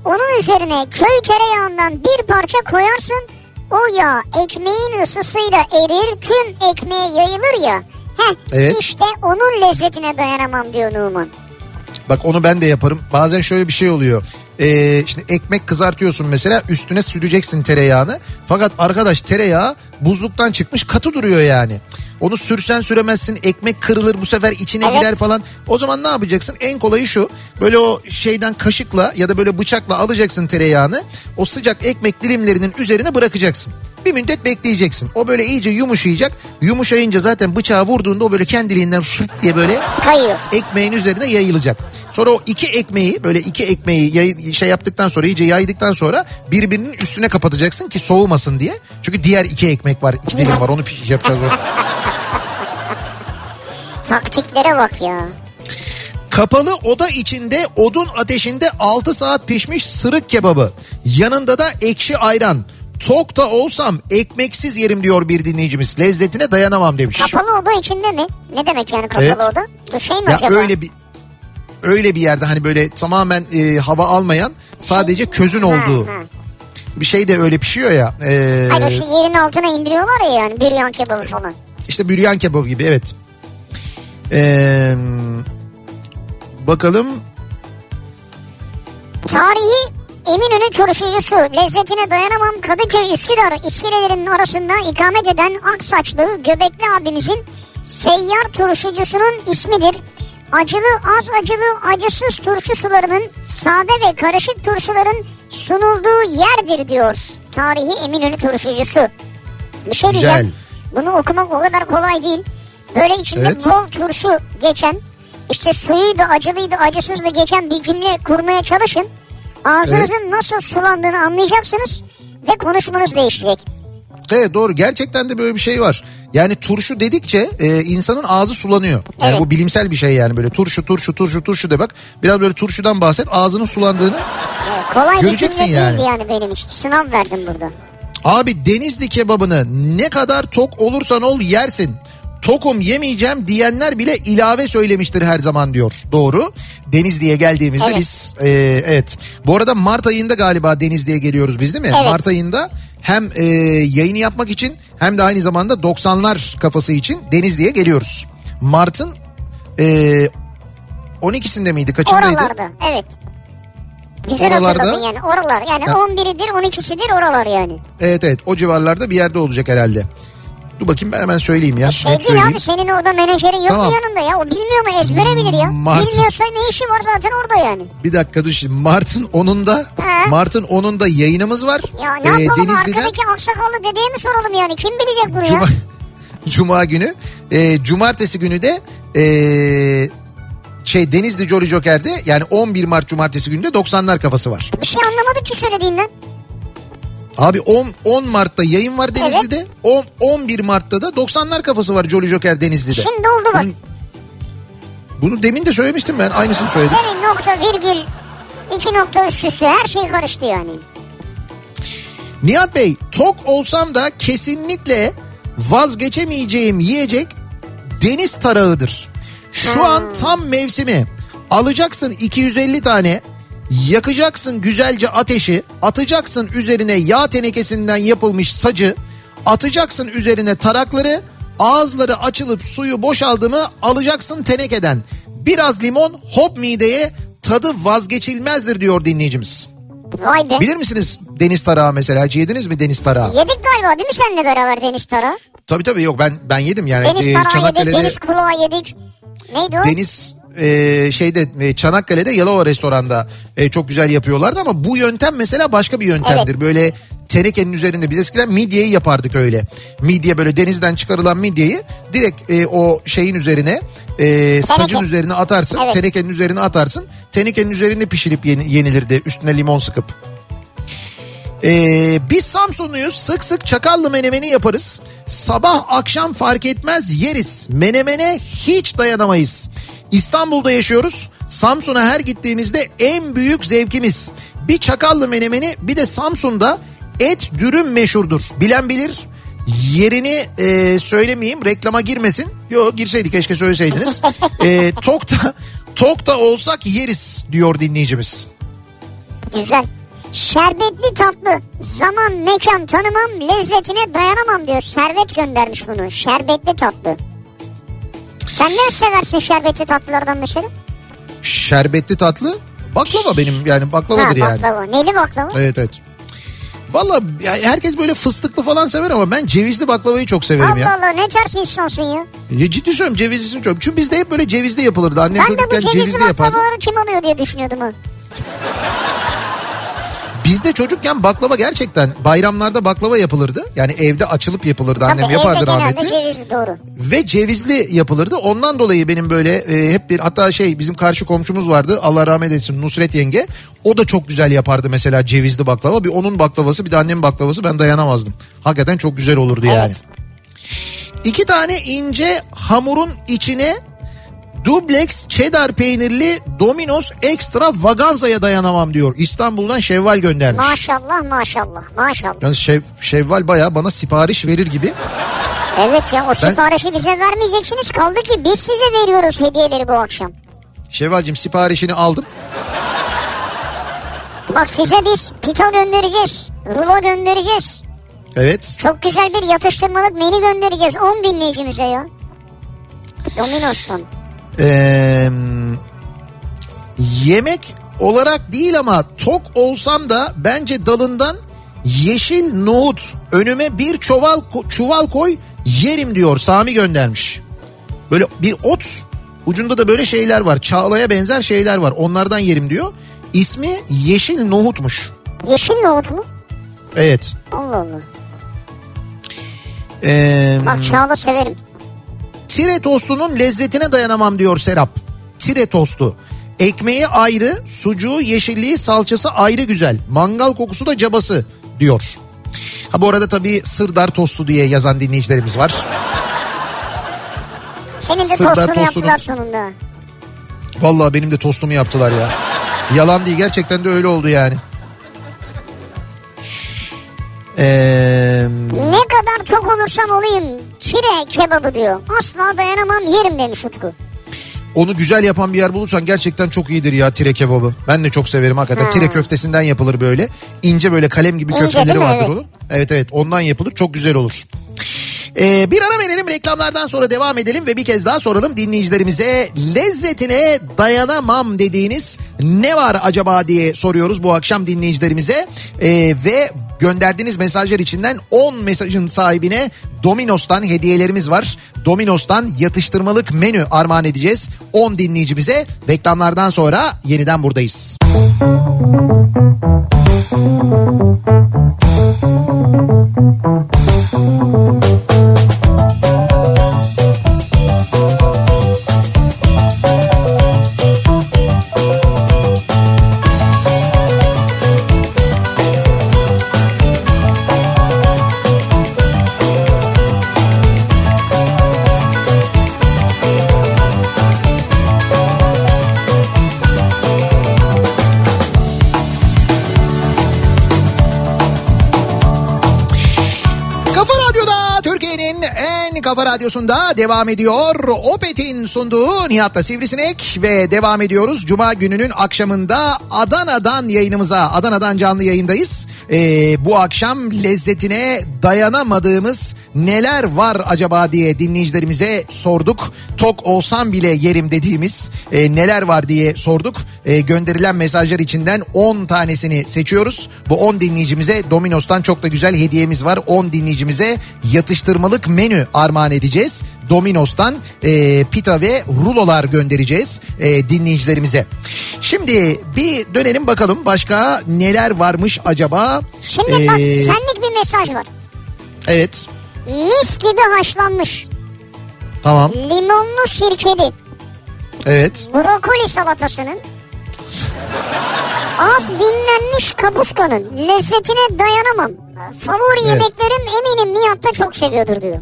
Onun üzerine köy tereyağından bir parça koyarsın. O yağ ekmeğin ısısıyla erir, tüm ekmeğe yayılır ya. Heh, evet. İşte onun lezzetine dayanamam diyor Numan. Bak onu ben de yaparım. Bazen şöyle bir şey oluyor. Şimdi ekmek kızartıyorsun mesela, üstüne süreceksin tereyağını. Fakat arkadaş tereyağı buzluktan çıkmış katı duruyor yani. Onu sürsen süremezsin, ekmek kırılır bu sefer içine evet. Gider falan. O zaman ne yapacaksın? En kolayı şu, böyle o şeyden kaşıkla ya da böyle bıçakla alacaksın tereyağını. O sıcak ekmek dilimlerinin üzerine bırakacaksın. bir müddet bekleyeceksin. O böyle iyice yumuşayacak. Yumuşayınca zaten bıçağı vurduğunda o böyle kendiliğinden süt diye böyle kayıyor. Ekmeğin üzerine yayılacak. Sonra o iki ekmeği şey yaptıktan sonra, iyice yaydıktan sonra birbirinin üstüne kapatacaksın ki soğumasın diye. Çünkü diğer iki ekmek var, iki dilim var, onu yapacağız. Taktiklere bak ya. Kapalı oda içinde odun ateşinde 6 saat pişmiş sırık kebabı. Yanında da ekşi ayran. Tok da olsam ekmeksiz yerim diyor bir dinleyicimiz. Lezzetine dayanamam demiş. Kapalı oda içinde mi? Ne demek yani kapalı oda? Bu şey mi ya acaba? Öyle bir yerde hani böyle tamamen hava almayan, sadece közün olduğu. Bir şey de öyle pişiyor ya. Hani şu yerin altına indiriyorlar ya yani, büryan kebabı falan. İşte büryan kebabı gibi, evet. Bakalım. Tarihi Eminönü turşucusu, lezzetine dayanamam. Kadıköy İskidar iskelelerinin arasında ikamet eden aksaçlı göbekli abimizin seyyar turşucusunun ismidir. Acılı, az acılı, acısız turşu sularının, sade ve karışık turşuların sunulduğu yerdir diyor tarihi Eminönü turşucusu. Bir şey diyeceğim, bunu okumak o kadar kolay değil. Böyle içinde bol turşu geçen, İşte suyuydu, acılıydı, acısızdı geçen bir cümle kurmaya çalışın. Ağzınızın nasıl sulandığını anlayacaksınız ve konuşmanız değişecek. Evet, doğru, gerçekten de böyle bir şey var. Yani turşu dedikçe insanın ağzı sulanıyor. Yani bu bilimsel bir şey yani, böyle turşu de bak. Biraz böyle turşudan bahset, ağzının sulandığını kolay göreceksin bir cümle yani. Değildi yani benim için. Sınav verdim burada. Abi, Denizli kebabını ne kadar tok olursan ol yersin. Tokum yemeyeceğim diyenler bile ilave söylemiştir her zaman diyor. Doğru. Denizli'ye geldiğimizde biz... evet. Bu arada Mart ayında galiba Denizli'ye geliyoruz biz, değil mi? Evet. Mart ayında hem yayını yapmak için hem de aynı zamanda 90'lar kafası için Denizli'ye geliyoruz. Mart'ın 12'sinde miydi? Kaçındaydı? Oralarda, evet. Güzel hatırladın yani, oralar. Yani 11'idir, 12'sidir, oralar yani. Evet, o civarlarda bir yerde olacak herhalde. Dur bakayım, ben hemen söyleyeyim ya. Şey değil abi, senin orada menajerin yok mu yanında ya? O bilmiyor mu, ezbere bilir ya. Bilmiyorsa ne işi var zaten orada yani? Bir dakika dur şimdi. Mart'ın 10'unda yayınımız var. Ya ne yapalım, arkadaki aksakallı dedeye mi soralım yani? Kim bilecek bunu ya? Cuma günü. Cumartesi günü de Denizli Jolly Joker'de, yani 11 Mart Cumartesi günü de 90'lar kafası var. Bir şey anlamadık ki söylediğinden. Abi 10 Mart'ta yayın var Denizli'de. Evet. 11 Mart'ta da 90'lar kafası var Jolly Joker Denizli'de. Şimdi oldu bak. Bunu demin de söylemiştim ben. Aynısını söyledim. Evet, nokta virgül 2 nokta üst üste her şey karıştı yani. Nihat Bey, tok olsam da kesinlikle vazgeçemeyeceğim yiyecek deniz tarağıdır. Şu an tam mevsimi. Alacaksın 250 tane. Yakacaksın güzelce ateşi, atacaksın üzerine yağ tenekesinden yapılmış sacı, atacaksın üzerine tarakları, ağızları açılıp suyu boşaldı mı alacaksın tenekeden. Biraz limon, hop mideye, tadı vazgeçilmezdir diyor dinleyicimiz. Vay be. Bilir misiniz deniz tarağı mesela? Hiç yediniz mi deniz tarağı? Yedik galiba değil mi seninle beraber deniz tarağı? Tabii, yok ben yedim yani. Deniz tarağı Çanakkale'de... yedik, deniz kulağı yedik. Neydi o? Deniz... Çanakkale'de Yalova restoranda çok güzel yapıyorlardı ama bu yöntem mesela başka bir yöntemdir. Evet. Böyle tenekenin üzerinde, biz eskiden midyeyi yapardık öyle. Midye, böyle denizden çıkarılan midyeyi direkt o şeyin üzerine, sacın üzerine atarsın. Evet. Tenekenin üzerine atarsın. Tenekenin üzerinde pişirip yenilirdi, üstüne limon sıkıp. Biz Samsunluyuz, sık sık çakallı menemeni yaparız. Sabah akşam fark etmez yeriz. Menemene hiç dayanamayız. İstanbul'da yaşıyoruz. Samsun'a her gittiğimizde en büyük zevkimiz bir çakallı menemeni, bir de Samsun'da et dürüm meşhurdur. Bilen bilir. Yerini söylemeyeyim, reklama girmesin. Yok, girseydik keşke söyleseydiniz. Tok da olsak yeriz diyor dinleyicimiz. Güzel. Şerbetli tatlı, zaman mekan tanımam, lezzetine dayanamam diyor. Servet göndermiş bunu. Şerbetli tatlı. Sen ne seversin şerbetli tatlılardan mesela? Şerbetli tatlı baklava benim yani, baklavadır yani. Baklava. Neli baklava? Evet. Valla herkes böyle fıstıklı falan sever ama ben cevizli baklavayı çok severim Allah ya. Allah, ne ters insansın ya. Ya ciddi söylüyorum, cevizlisini çok. Çünkü bizde hep böyle cevizli yapılırdı. Annem çocukken cevizli yapardı. Ben de bu cevizli baklavaları kim alıyor diye düşünüyordum. Bizde çocukken baklava gerçekten bayramlarda baklava yapılırdı. Yani evde açılıp yapılırdı, annem tabii yapardı rahmetli. Cevizli, doğru. Ve cevizli yapılırdı. Ondan dolayı benim böyle hep bir, hatta şey, bizim karşı komşumuz vardı. Allah rahmet etsin, Nusret yenge. O da çok güzel yapardı mesela cevizli baklava. Bir onun baklavası, bir de annemin baklavası, ben dayanamazdım. Hakikaten çok güzel olurdu yani. Evet. 2 tane ince hamurun içine dubleks cheddar peynirli Domino's Extravaganza'ya dayanamam diyor. İstanbul'dan Şevval göndermiş. Maşallah maşallah maşallah. Yani Şevval bayağı bana sipariş verir gibi. Evet ya, o siparişi bize vermeyeceksiniz, kaldı ki biz size veriyoruz hediyeleri bu akşam. Şevval'cığım, siparişini aldım. Bak, size biz pita göndereceğiz, rulo göndereceğiz. Evet. Çok güzel bir yatıştırmalık menü göndereceğiz 10 dinleyicimize ya. Domino's'tan. Yemek olarak değil ama tok olsam da bence dalından yeşil nohut önüme bir çuval koy yerim diyor, Sami göndermiş. Böyle bir ot, ucunda da böyle şeyler var, çağlaya benzer şeyler var, onlardan yerim diyor. İsmi yeşil nohutmuş. Yeşil nohut mu? Evet. Allah Allah. Bak, çağla severim. Tire tostunun lezzetine dayanamam diyor Serap. Tire tostu. Ekmeği ayrı, sucuğu, yeşilliği, salçası ayrı güzel. Mangal kokusu da cabası diyor. Ha, bu arada tabii Sırdar tostu diye yazan dinleyicilerimiz var. Senin de tostunu yaptılar sonunda. Vallahi benim de tostumu yaptılar ya. Yalan değil, gerçekten de öyle oldu yani. Ne kadar tok olursam olayım çire kebabı diyor. Asla dayanamam, yerim demiş Utku. Onu güzel yapan bir yer bulursan gerçekten çok iyidir ya tire kebabı. Ben de çok severim hakikaten. Ha. Tire köftesinden yapılır böyle. İnce böyle kalem gibi köfteleri vardır, evet. Onun. Evet, ondan yapılır, çok güzel olur. Bir ara verelim, reklamlardan sonra devam edelim ve bir kez daha soralım dinleyicilerimize, lezzetine dayanamam dediğiniz ne var acaba diye soruyoruz bu akşam dinleyicilerimize ve gönderdiğiniz mesajlar içinden 10 mesajın sahibine Domino's'tan hediyelerimiz var. Domino's'tan yatıştırmalık menü armağan edeceğiz 10 dinleyicimize. Reklamlardan sonra yeniden buradayız. Radyosunda devam ediyor. Opet'in sunduğu Nihat'la Sivrisinek ve devam ediyoruz. Cuma gününün akşamında Adana'dan yayınımıza, Adana'dan canlı yayındayız. Bu akşam lezzetine dayanamadığımız neler var acaba diye dinleyicilerimize sorduk. Tok olsam bile yerim dediğimiz neler var diye sorduk. Gönderilen mesajlar içinden 10 tanesini seçiyoruz. Bu 10 dinleyicimize Domino's'tan çok da güzel hediyemiz var. 10 dinleyicimize yatıştırmalık menü armağan edeceğiz. Domino's'tan pita ve rulolar göndereceğiz dinleyicilerimize. Şimdi bir dönelim bakalım başka neler varmış acaba? Şimdi bak, senlik bir mesaj var. Evet. Mis gibi haşlanmış. Tamam. Limonlu sirkeli. Evet. Brokoli salatasının. Az dinlenmiş kabuskanın lezzetine dayanamam. Favori yemeklerim, eminim Nihat da çok seviyordur diyor.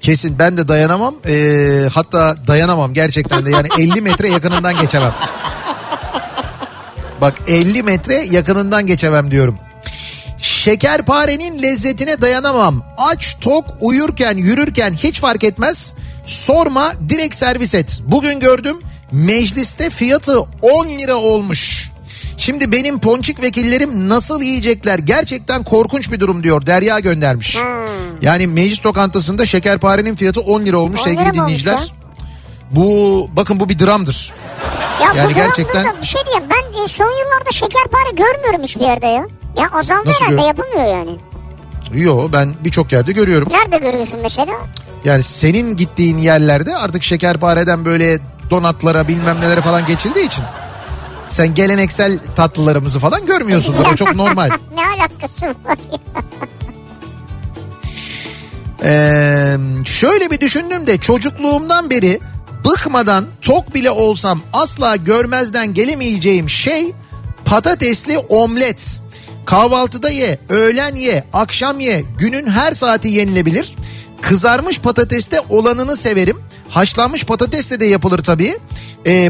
Kesin, ben de dayanamam. Hatta dayanamam gerçekten de. Yani 50 metre yakınından geçemem. Bak, 50 metre yakınından geçemem diyorum. Şekerparenin lezzetine dayanamam. Aç, tok, uyurken, yürürken hiç fark etmez. Sorma, direkt servis et. Bugün gördüm, mecliste fiyatı 10 lira olmuş. Şimdi benim ponçik vekillerim nasıl yiyecekler? Gerçekten korkunç bir durum diyor. Derya göndermiş. Yani meclis lokantasında şekerparenin fiyatı 10 lira olmuş sevgili dinleyiciler. Bu, bakın, bu bir dramdır. Ya yani bu gerçekten... Bir şey diyeyim, ben son yıllarda şekerpare görmüyorum hiçbir yerde ya. Ya azaldı herhalde, yapılmıyor yani. Yo, ben birçok yerde görüyorum. Nerede görüyorsun mesela? Yani senin gittiğin yerlerde artık şekerpareden böyle donatlara bilmem nelere falan geçildiği için. Sen geleneksel tatlılarımızı falan görmüyorsun. O çok normal. Ne alakası var ya? Şöyle bir düşündüm de çocukluğumdan beri bıkmadan tok bile olsam asla görmezden gelemeyeceğim şey patatesli omlet. Kahvaltıda ye, öğlen ye, akşam ye, günün her saati yenilebilir. Kızarmış patateste olanını severim. Haşlanmış patatesle de yapılır tabii.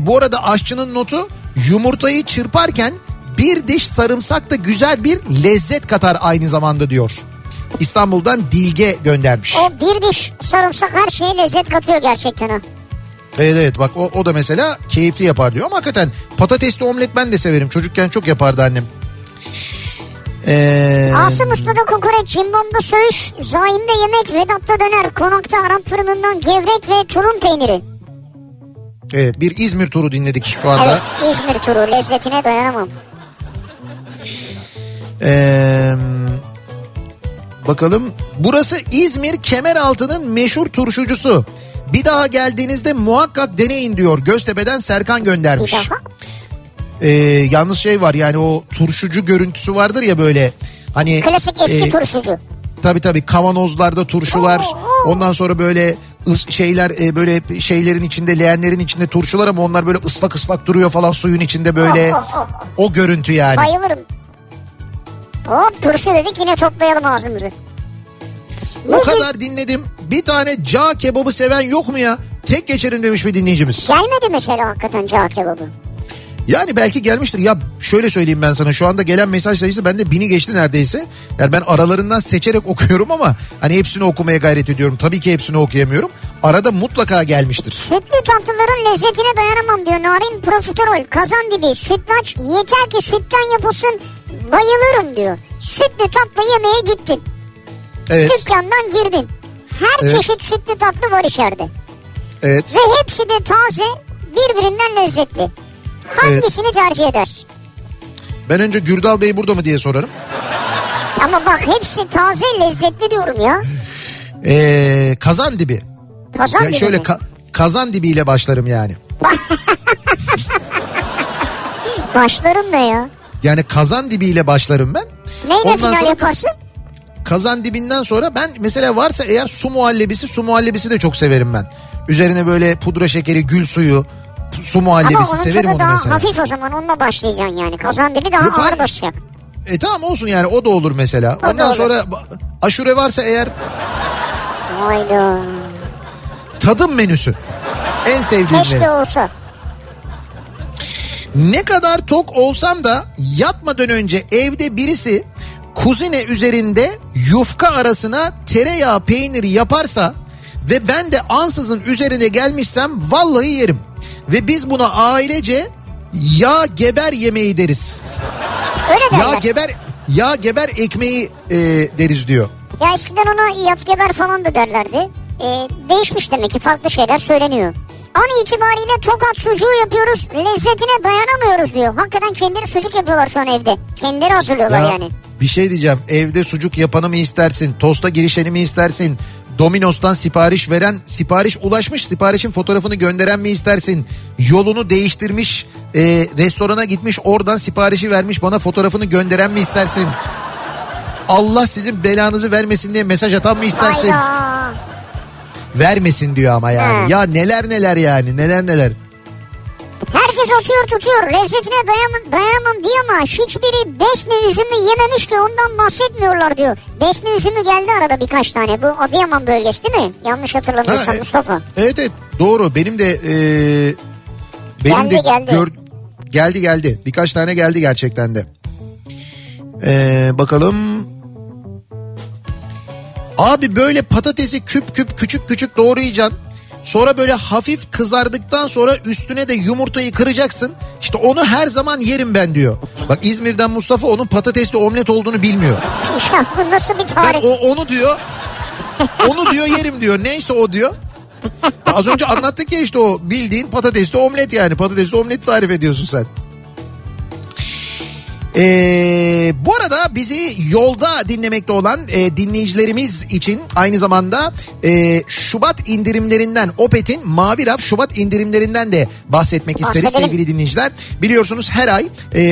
Bu arada aşçının notu, yumurtayı çırparken bir diş sarımsak da güzel bir lezzet katar aynı zamanda diyor. İstanbul'dan Dilge göndermiş. O bir diş sarımsak her şeye lezzet katıyor gerçekten ha. Evet bak o da mesela keyifli yapar diyor ama hakikaten patatesli omlet ben de severim. Çocukken çok yapardı annem. Asım Usta'da kokoreç, Cimbom'da söğüş, Zaim'de yemek, Vedat'ta döner, Konak'ta Arap fırınından gevrek ve tulum peyniri. Evet bir İzmir turu dinledik şu anda. Evet İzmir turu, lezzetine dayanamam. Bakalım burası İzmir Kemeraltı'nın meşhur turşucusu. Bir daha geldiğinizde muhakkak deneyin diyor. Göztepe'den Serkan göndermiş. Yalnız şey var yani o turşucu görüntüsü vardır ya böyle. Hani, klasik eski turşucu. Tabii tabii kavanozlarda turşular. Ondan sonra böyle böyle şeylerin içinde leğenlerin içinde turşular ama onlar böyle ıslak ıslak duruyor falan suyun içinde böyle. O görüntü yani. Bayılırım. Hop turşu dedik yine toplayalım ağzımızı. O kadar dinledim. Bir tane cağ kebabı seven yok mu ya? Tek geçerim demiş bir dinleyicimiz. Gelmedi mesela hakikaten cağ kebabı. Yani belki gelmiştir. Ya şöyle söyleyeyim ben sana. Şu anda gelen mesaj sayısı bende 1000'i geçti neredeyse. Yani ben aralarından seçerek okuyorum ama hani hepsini okumaya gayret ediyorum. Tabii ki hepsini okuyamıyorum. Arada mutlaka gelmiştir. Sütlü tatlıların lezzetine dayanamam diyor. Narin, profiterol, kazandibi, sütlaç. Yeter ki sütten yapılsın. Bayılırım diyor. Sütlü tatlı yemeye gittin. Evet. Dükkandan girdin. Her çeşit sütlü tatlı var içeride. Evet. Ve hepsi de taze, birbirinden lezzetli. Hangisini tercih edersin? Ben önce Gürdal Bey burada mı diye sorarım. Ama bak hepsi taze, lezzetli diyorum ya. Kazandibi. Kazandibi ya şöyle mi? Kazandibi ile başlarım yani. Başlarım ne ya? Yani kazandibi ile başlarım ben. Neyle ondan final yaparsın? Kazandibinden sonra ben mesela varsa eğer su muhallebisi de çok severim ben. Üzerine böyle pudra şekeri, gül suyu, su muhallebisi severim onu mesela. Ama onun tadı daha hafif o zaman onunla başlayacaksın yani. Kazandibi daha ağır başlayacak. Tamam olsun yani o da olur mesela. Ondan sonra aşure varsa eğer. Hayda. Tadım menüsü. En sevdiğim menü. Olsa. Ne kadar tok olsam da yatmadan önce evde birisi kuzine üzerinde yufka arasına tereyağı peyniri yaparsa ve ben de ansızın üzerine gelmişsem vallahi yerim. Ve biz buna ailece yağ geber yemeği deriz. Öyle derler. Yağ geber ekmeği deriz diyor. Ya eskiden ona yağ geber falan da derlerdi. Değişmiş demek ki farklı şeyler söyleniyor. An itibariyle Tokat sucuğu yapıyoruz. Lezzetine dayanamıyoruz diyor. Hakikaten kendileri sucuk yapıyorlar şu an evde. Kendileri hazırlıyorlar yani. Bir şey diyeceğim. Evde sucuk yapanı mı istersin? Tosta girişeni mi istersin? Domino's'tan sipariş veren, sipariş ulaşmış, siparişin fotoğrafını gönderen mi istersin? Yolunu değiştirmiş, restorana gitmiş, oradan siparişi vermiş, bana fotoğrafını gönderen mi istersin? Allah sizin belanızı vermesin diye mesaj atan mı istersin? Hayda. Vermesin diyor ama yani. He. Ya neler yani, neler. Herkes atıyor tutuyor. Lezzetine dayanamam diyor ama hiçbiri beşne üzümü yememiş ki ondan bahsetmiyorlar diyor. Beşne üzümü geldi arada birkaç tane. Bu Adıyaman bölgesi değil mi? Yanlış hatırlamıyorsam Mustafa. Evet doğru. Benim de geldi. Birkaç tane geldi gerçekten de. Bakalım. Abi böyle patatesi küp küçük doğrayacaksın. Sonra böyle hafif kızardıktan sonra üstüne de yumurtayı kıracaksın. İşte onu her zaman yerim ben diyor. Bak İzmir'den Mustafa onun patatesli omlet olduğunu bilmiyor. Bu nasıl bir tarif? Onu diyor yerim diyor. Neyse o diyor. Az önce anlattık ya işte o bildiğin patatesli omlet yani. Patatesli omlet tarif ediyorsun sen. Bu arada bizi yolda dinlemekte olan dinleyicilerimiz için aynı zamanda Şubat indirimlerinden, Opet'in Mavi Raf Şubat indirimlerinden de bahsetmek isteriz sevgili dinleyiciler. Biliyorsunuz her ay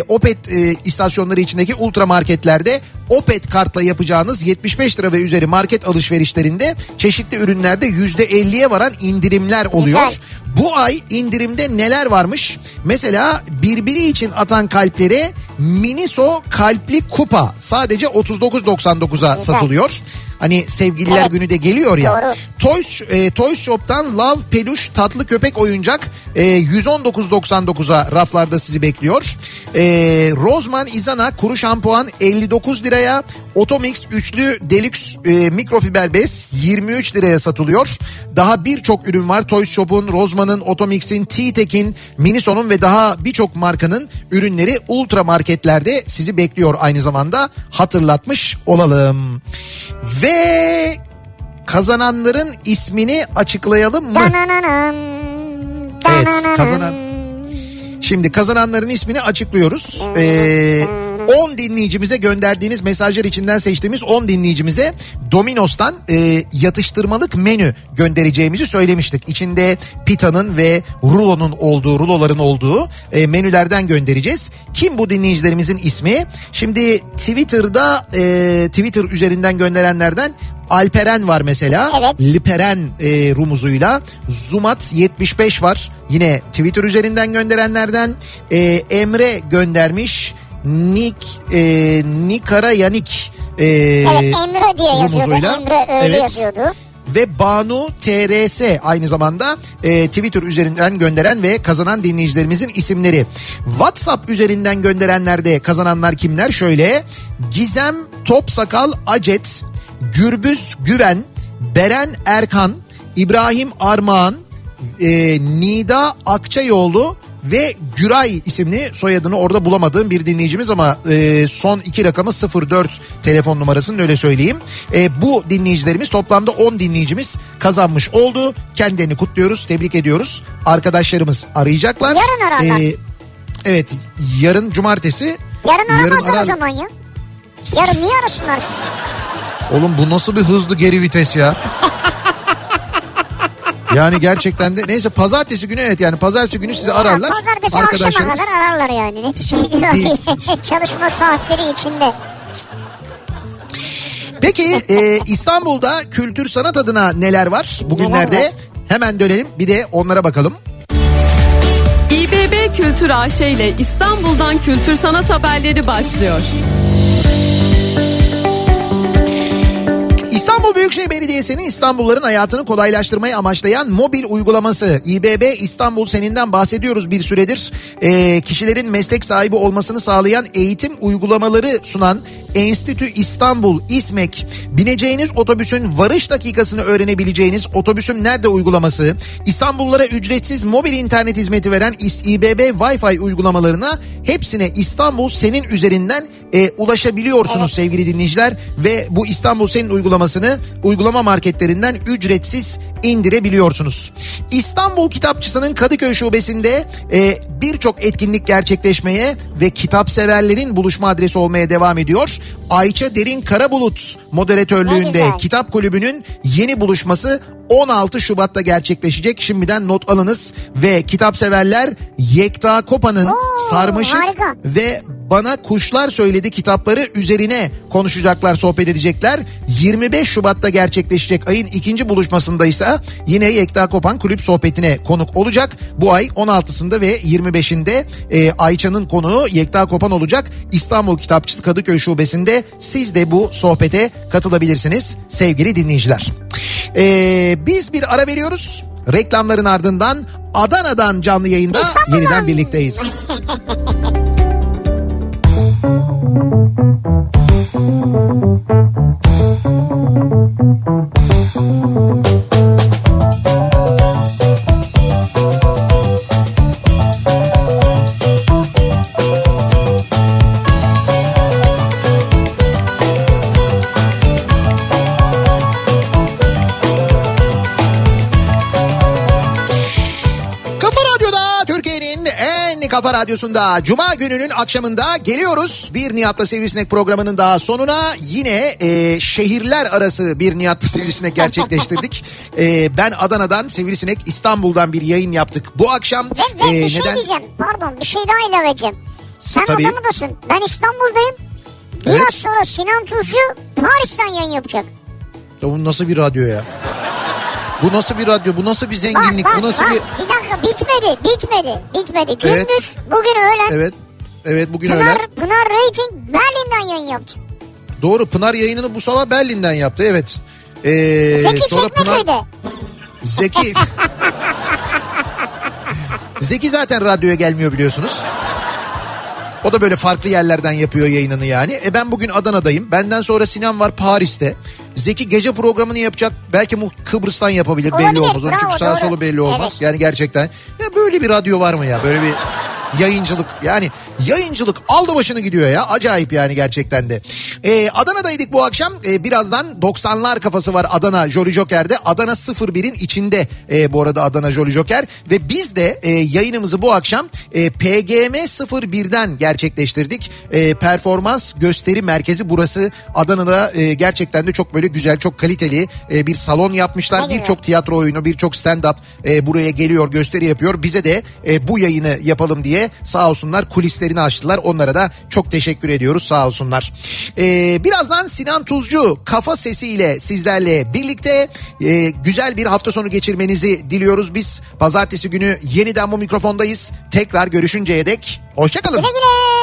Opet istasyonları içindeki ultra marketlerde Opet kartla yapacağınız 75 lira ve üzeri market alışverişlerinde çeşitli ürünlerde %50'ye varan indirimler oluyor. Güzel. Bu ay indirimde neler varmış? Mesela birbiri için atan kalplere Miniso kalpli kupa sadece 39.99'a satılıyor. Hani sevgililer günü de geliyor ya. Toys Shop'tan Love Peluş tatlı köpek oyuncak 119.99'a raflarda sizi bekliyor. Rozman İzana kuru şampuan 59 liraya. Otomix üçlü Deluxe mikrofiber bez 23 liraya satılıyor. Daha birçok ürün var. Toys Shop'un, Rozman'ın, Otomix'in, T-Tek'in, Miniso'nun ve daha birçok markanın ürünleri ultra marketlerde sizi bekliyor aynı zamanda. Hatırlatmış olalım. Ve kazananların ismini açıklayalım mı? Evet, Şimdi kazananların ismini açıklıyoruz. 10 dinleyicimize gönderdiğiniz mesajlar içinden seçtiğimiz 10 dinleyicimize Domino's'tan yatıştırmalık menü göndereceğimizi söylemiştik. İçinde pitanın ve ruloların olduğu menülerden göndereceğiz. Kim bu dinleyicilerimizin ismi? Şimdi Twitter'da Twitter üzerinden gönderenlerden Alperen var mesela. Evet. Liperen rumuzuyla. Zumat 75 var. Yine Twitter üzerinden gönderenlerden. Emre göndermiş. Nikarayanik Emre diye yazıyordu. Emre öyle yazıyordu. Ve Banu TRS aynı zamanda Twitter üzerinden gönderen ve kazanan dinleyicilerimizin isimleri. WhatsApp üzerinden gönderenlerde kazananlar kimler? Şöyle: Gizem Topsakal Acet, Gürbüz Güven, Beren Erkan, İbrahim Armağan, Nida Akçayoğlu ve Güray isimli, soyadını orada bulamadığım bir dinleyicimiz ama son iki rakamı 04 telefon numarasının, öyle söyleyeyim. Bu dinleyicilerimiz, toplamda 10 dinleyicimiz kazanmış oldu. Kendilerini kutluyoruz, tebrik ediyoruz. Arkadaşlarımız arayacaklar. Yarın ararlar. Evet, yarın cumartesi. Yarın aramazlar o zaman ya. Yarın niye arasınlar? Oğlum bu nasıl bir hızlı geri vites ya? Yani gerçekten de, neyse pazartesi günü, evet, yani pazartesi günü sizi ararlar. Pazartesi akşama kadar ararlar yani. Çalışma saatleri içinde. Peki İstanbul'da kültür sanat adına neler var bugünlerde? Hemen dönelim, bir de onlara bakalım. İBB Kültür AŞ ile İstanbul'dan kültür sanat haberleri başlıyor. İstanbul Büyükşehir Belediyesi'nin İstanbulluların hayatını kolaylaştırmayı amaçlayan mobil uygulaması İBB İstanbul Senin'den bahsediyoruz bir süredir. Kişilerin meslek sahibi olmasını sağlayan eğitim uygulamaları sunan Enstitü İstanbul İSMEK, bineceğiniz otobüsün varış dakikasını öğrenebileceğiniz Otobüsüm Nerede uygulaması, İstanbullulara ücretsiz mobil internet hizmeti veren İBB Wi-Fi uygulamalarına, hepsine İstanbul Senin üzerinden ulaşabiliyorsunuz sevgili dinleyiciler ve bu İstanbul Senin uygulamasını uygulama marketlerinden ücretsiz indirebiliyorsunuz. İstanbul Kitapçısı'nın Kadıköy şubesinde birçok etkinlik gerçekleşmeye ve kitapseverlerin buluşma adresi olmaya devam ediyor. Ayça Derin Karabulut moderatörlüğünde Kitap Kulübü'nün yeni buluşması 16 Şubat'ta gerçekleşecek. Şimdiden not alınız ve kitapseverler Yekta Kopa'nın Sarmaşık ve Bana Kuşlar Söyledi kitapları üzerine konuşacaklar, sohbet edecekler. 25 Şubat'ta gerçekleşecek ayın ikinci buluşmasında ise yine Yekta Kopan kulüp sohbetine konuk olacak. Bu ay 16'sında ve 25'inde Ayça'nın konuğu Yekta Kopan olacak. İstanbul Kitapçısı Kadıköy Şubesi'nde siz de bu sohbete katılabilirsiniz sevgili dinleyiciler. Biz bir ara veriyoruz. Reklamların ardından Adana'dan canlı yayında yeniden birlikteyiz. Kafa Radyosu'nda Cuma gününün akşamında geliyoruz. Bir Nihat'la Sivrisinek programının daha sonuna. Yine şehirler arası bir Nihat'la Sivrisinek gerçekleştirdik. Ben Adana'dan, Sivrisinek İstanbul'dan bir yayın yaptık bu akşam. Ben bir şey diyeceğim. Pardon, bir şey daha ilave edeceğim. Sen Adana'dasın. Ben İstanbul'dayım. Biraz sonra Sinan Tuzcu Paris'ten yayın yapacak. Ya bu nasıl bir radyo ya? Bu nasıl bir radyo? Bu nasıl bir zenginlik? Bu nasıl bir dakika, bitmedi. Gündüz, bugün öğlen. Evet, bugün öğlen. Pınar Rating Berlin'den yayın yaptı. Doğru, Pınar yayınını bu sabah Berlin'den yaptı. Evet. Zeki sonra Çekmeköy'de. Zeki zaten radyoya gelmiyor biliyorsunuz. O da böyle farklı yerlerden yapıyor yayınını yani. Ben bugün Adana'dayım. Benden sonra Sinan var Paris'te. Zeki gece programını yapacak. Belki Kıbrıs'tan yapabilir. Olabilir, belli olmaz. Onun bravo, çünkü sağ solu belli olmaz. Evet. Yani gerçekten. Ya böyle bir radyo var mı ya? Böyle bir yayıncılık. Yani yayıncılık aldı başını gidiyor ya. Acayip yani gerçekten de. Adana'daydık bu akşam. Birazdan 90'lar kafası var Adana Jolly Joker'de. Adana 01'in içinde bu arada Adana Jolly Joker. Ve biz de yayınımızı bu akşam PGM 01'den gerçekleştirdik. Performans gösteri merkezi burası. Adana'da gerçekten de çok böyle güzel, çok kaliteli bir salon yapmışlar. Birçok tiyatro oyunu, birçok stand-up buraya geliyor, gösteri yapıyor. Bize de bu yayını yapalım diye sağ olsunlar kulislerini açtılar. Onlara da çok teşekkür ediyoruz, sağ olsunlar. Birazdan Sinan Tuzcu kafa sesiyle sizlerle birlikte güzel bir hafta sonu geçirmenizi diliyoruz. Biz pazartesi günü yeniden bu mikrofondayız. Tekrar görüşünceye dek hoşçakalın. Güle güle.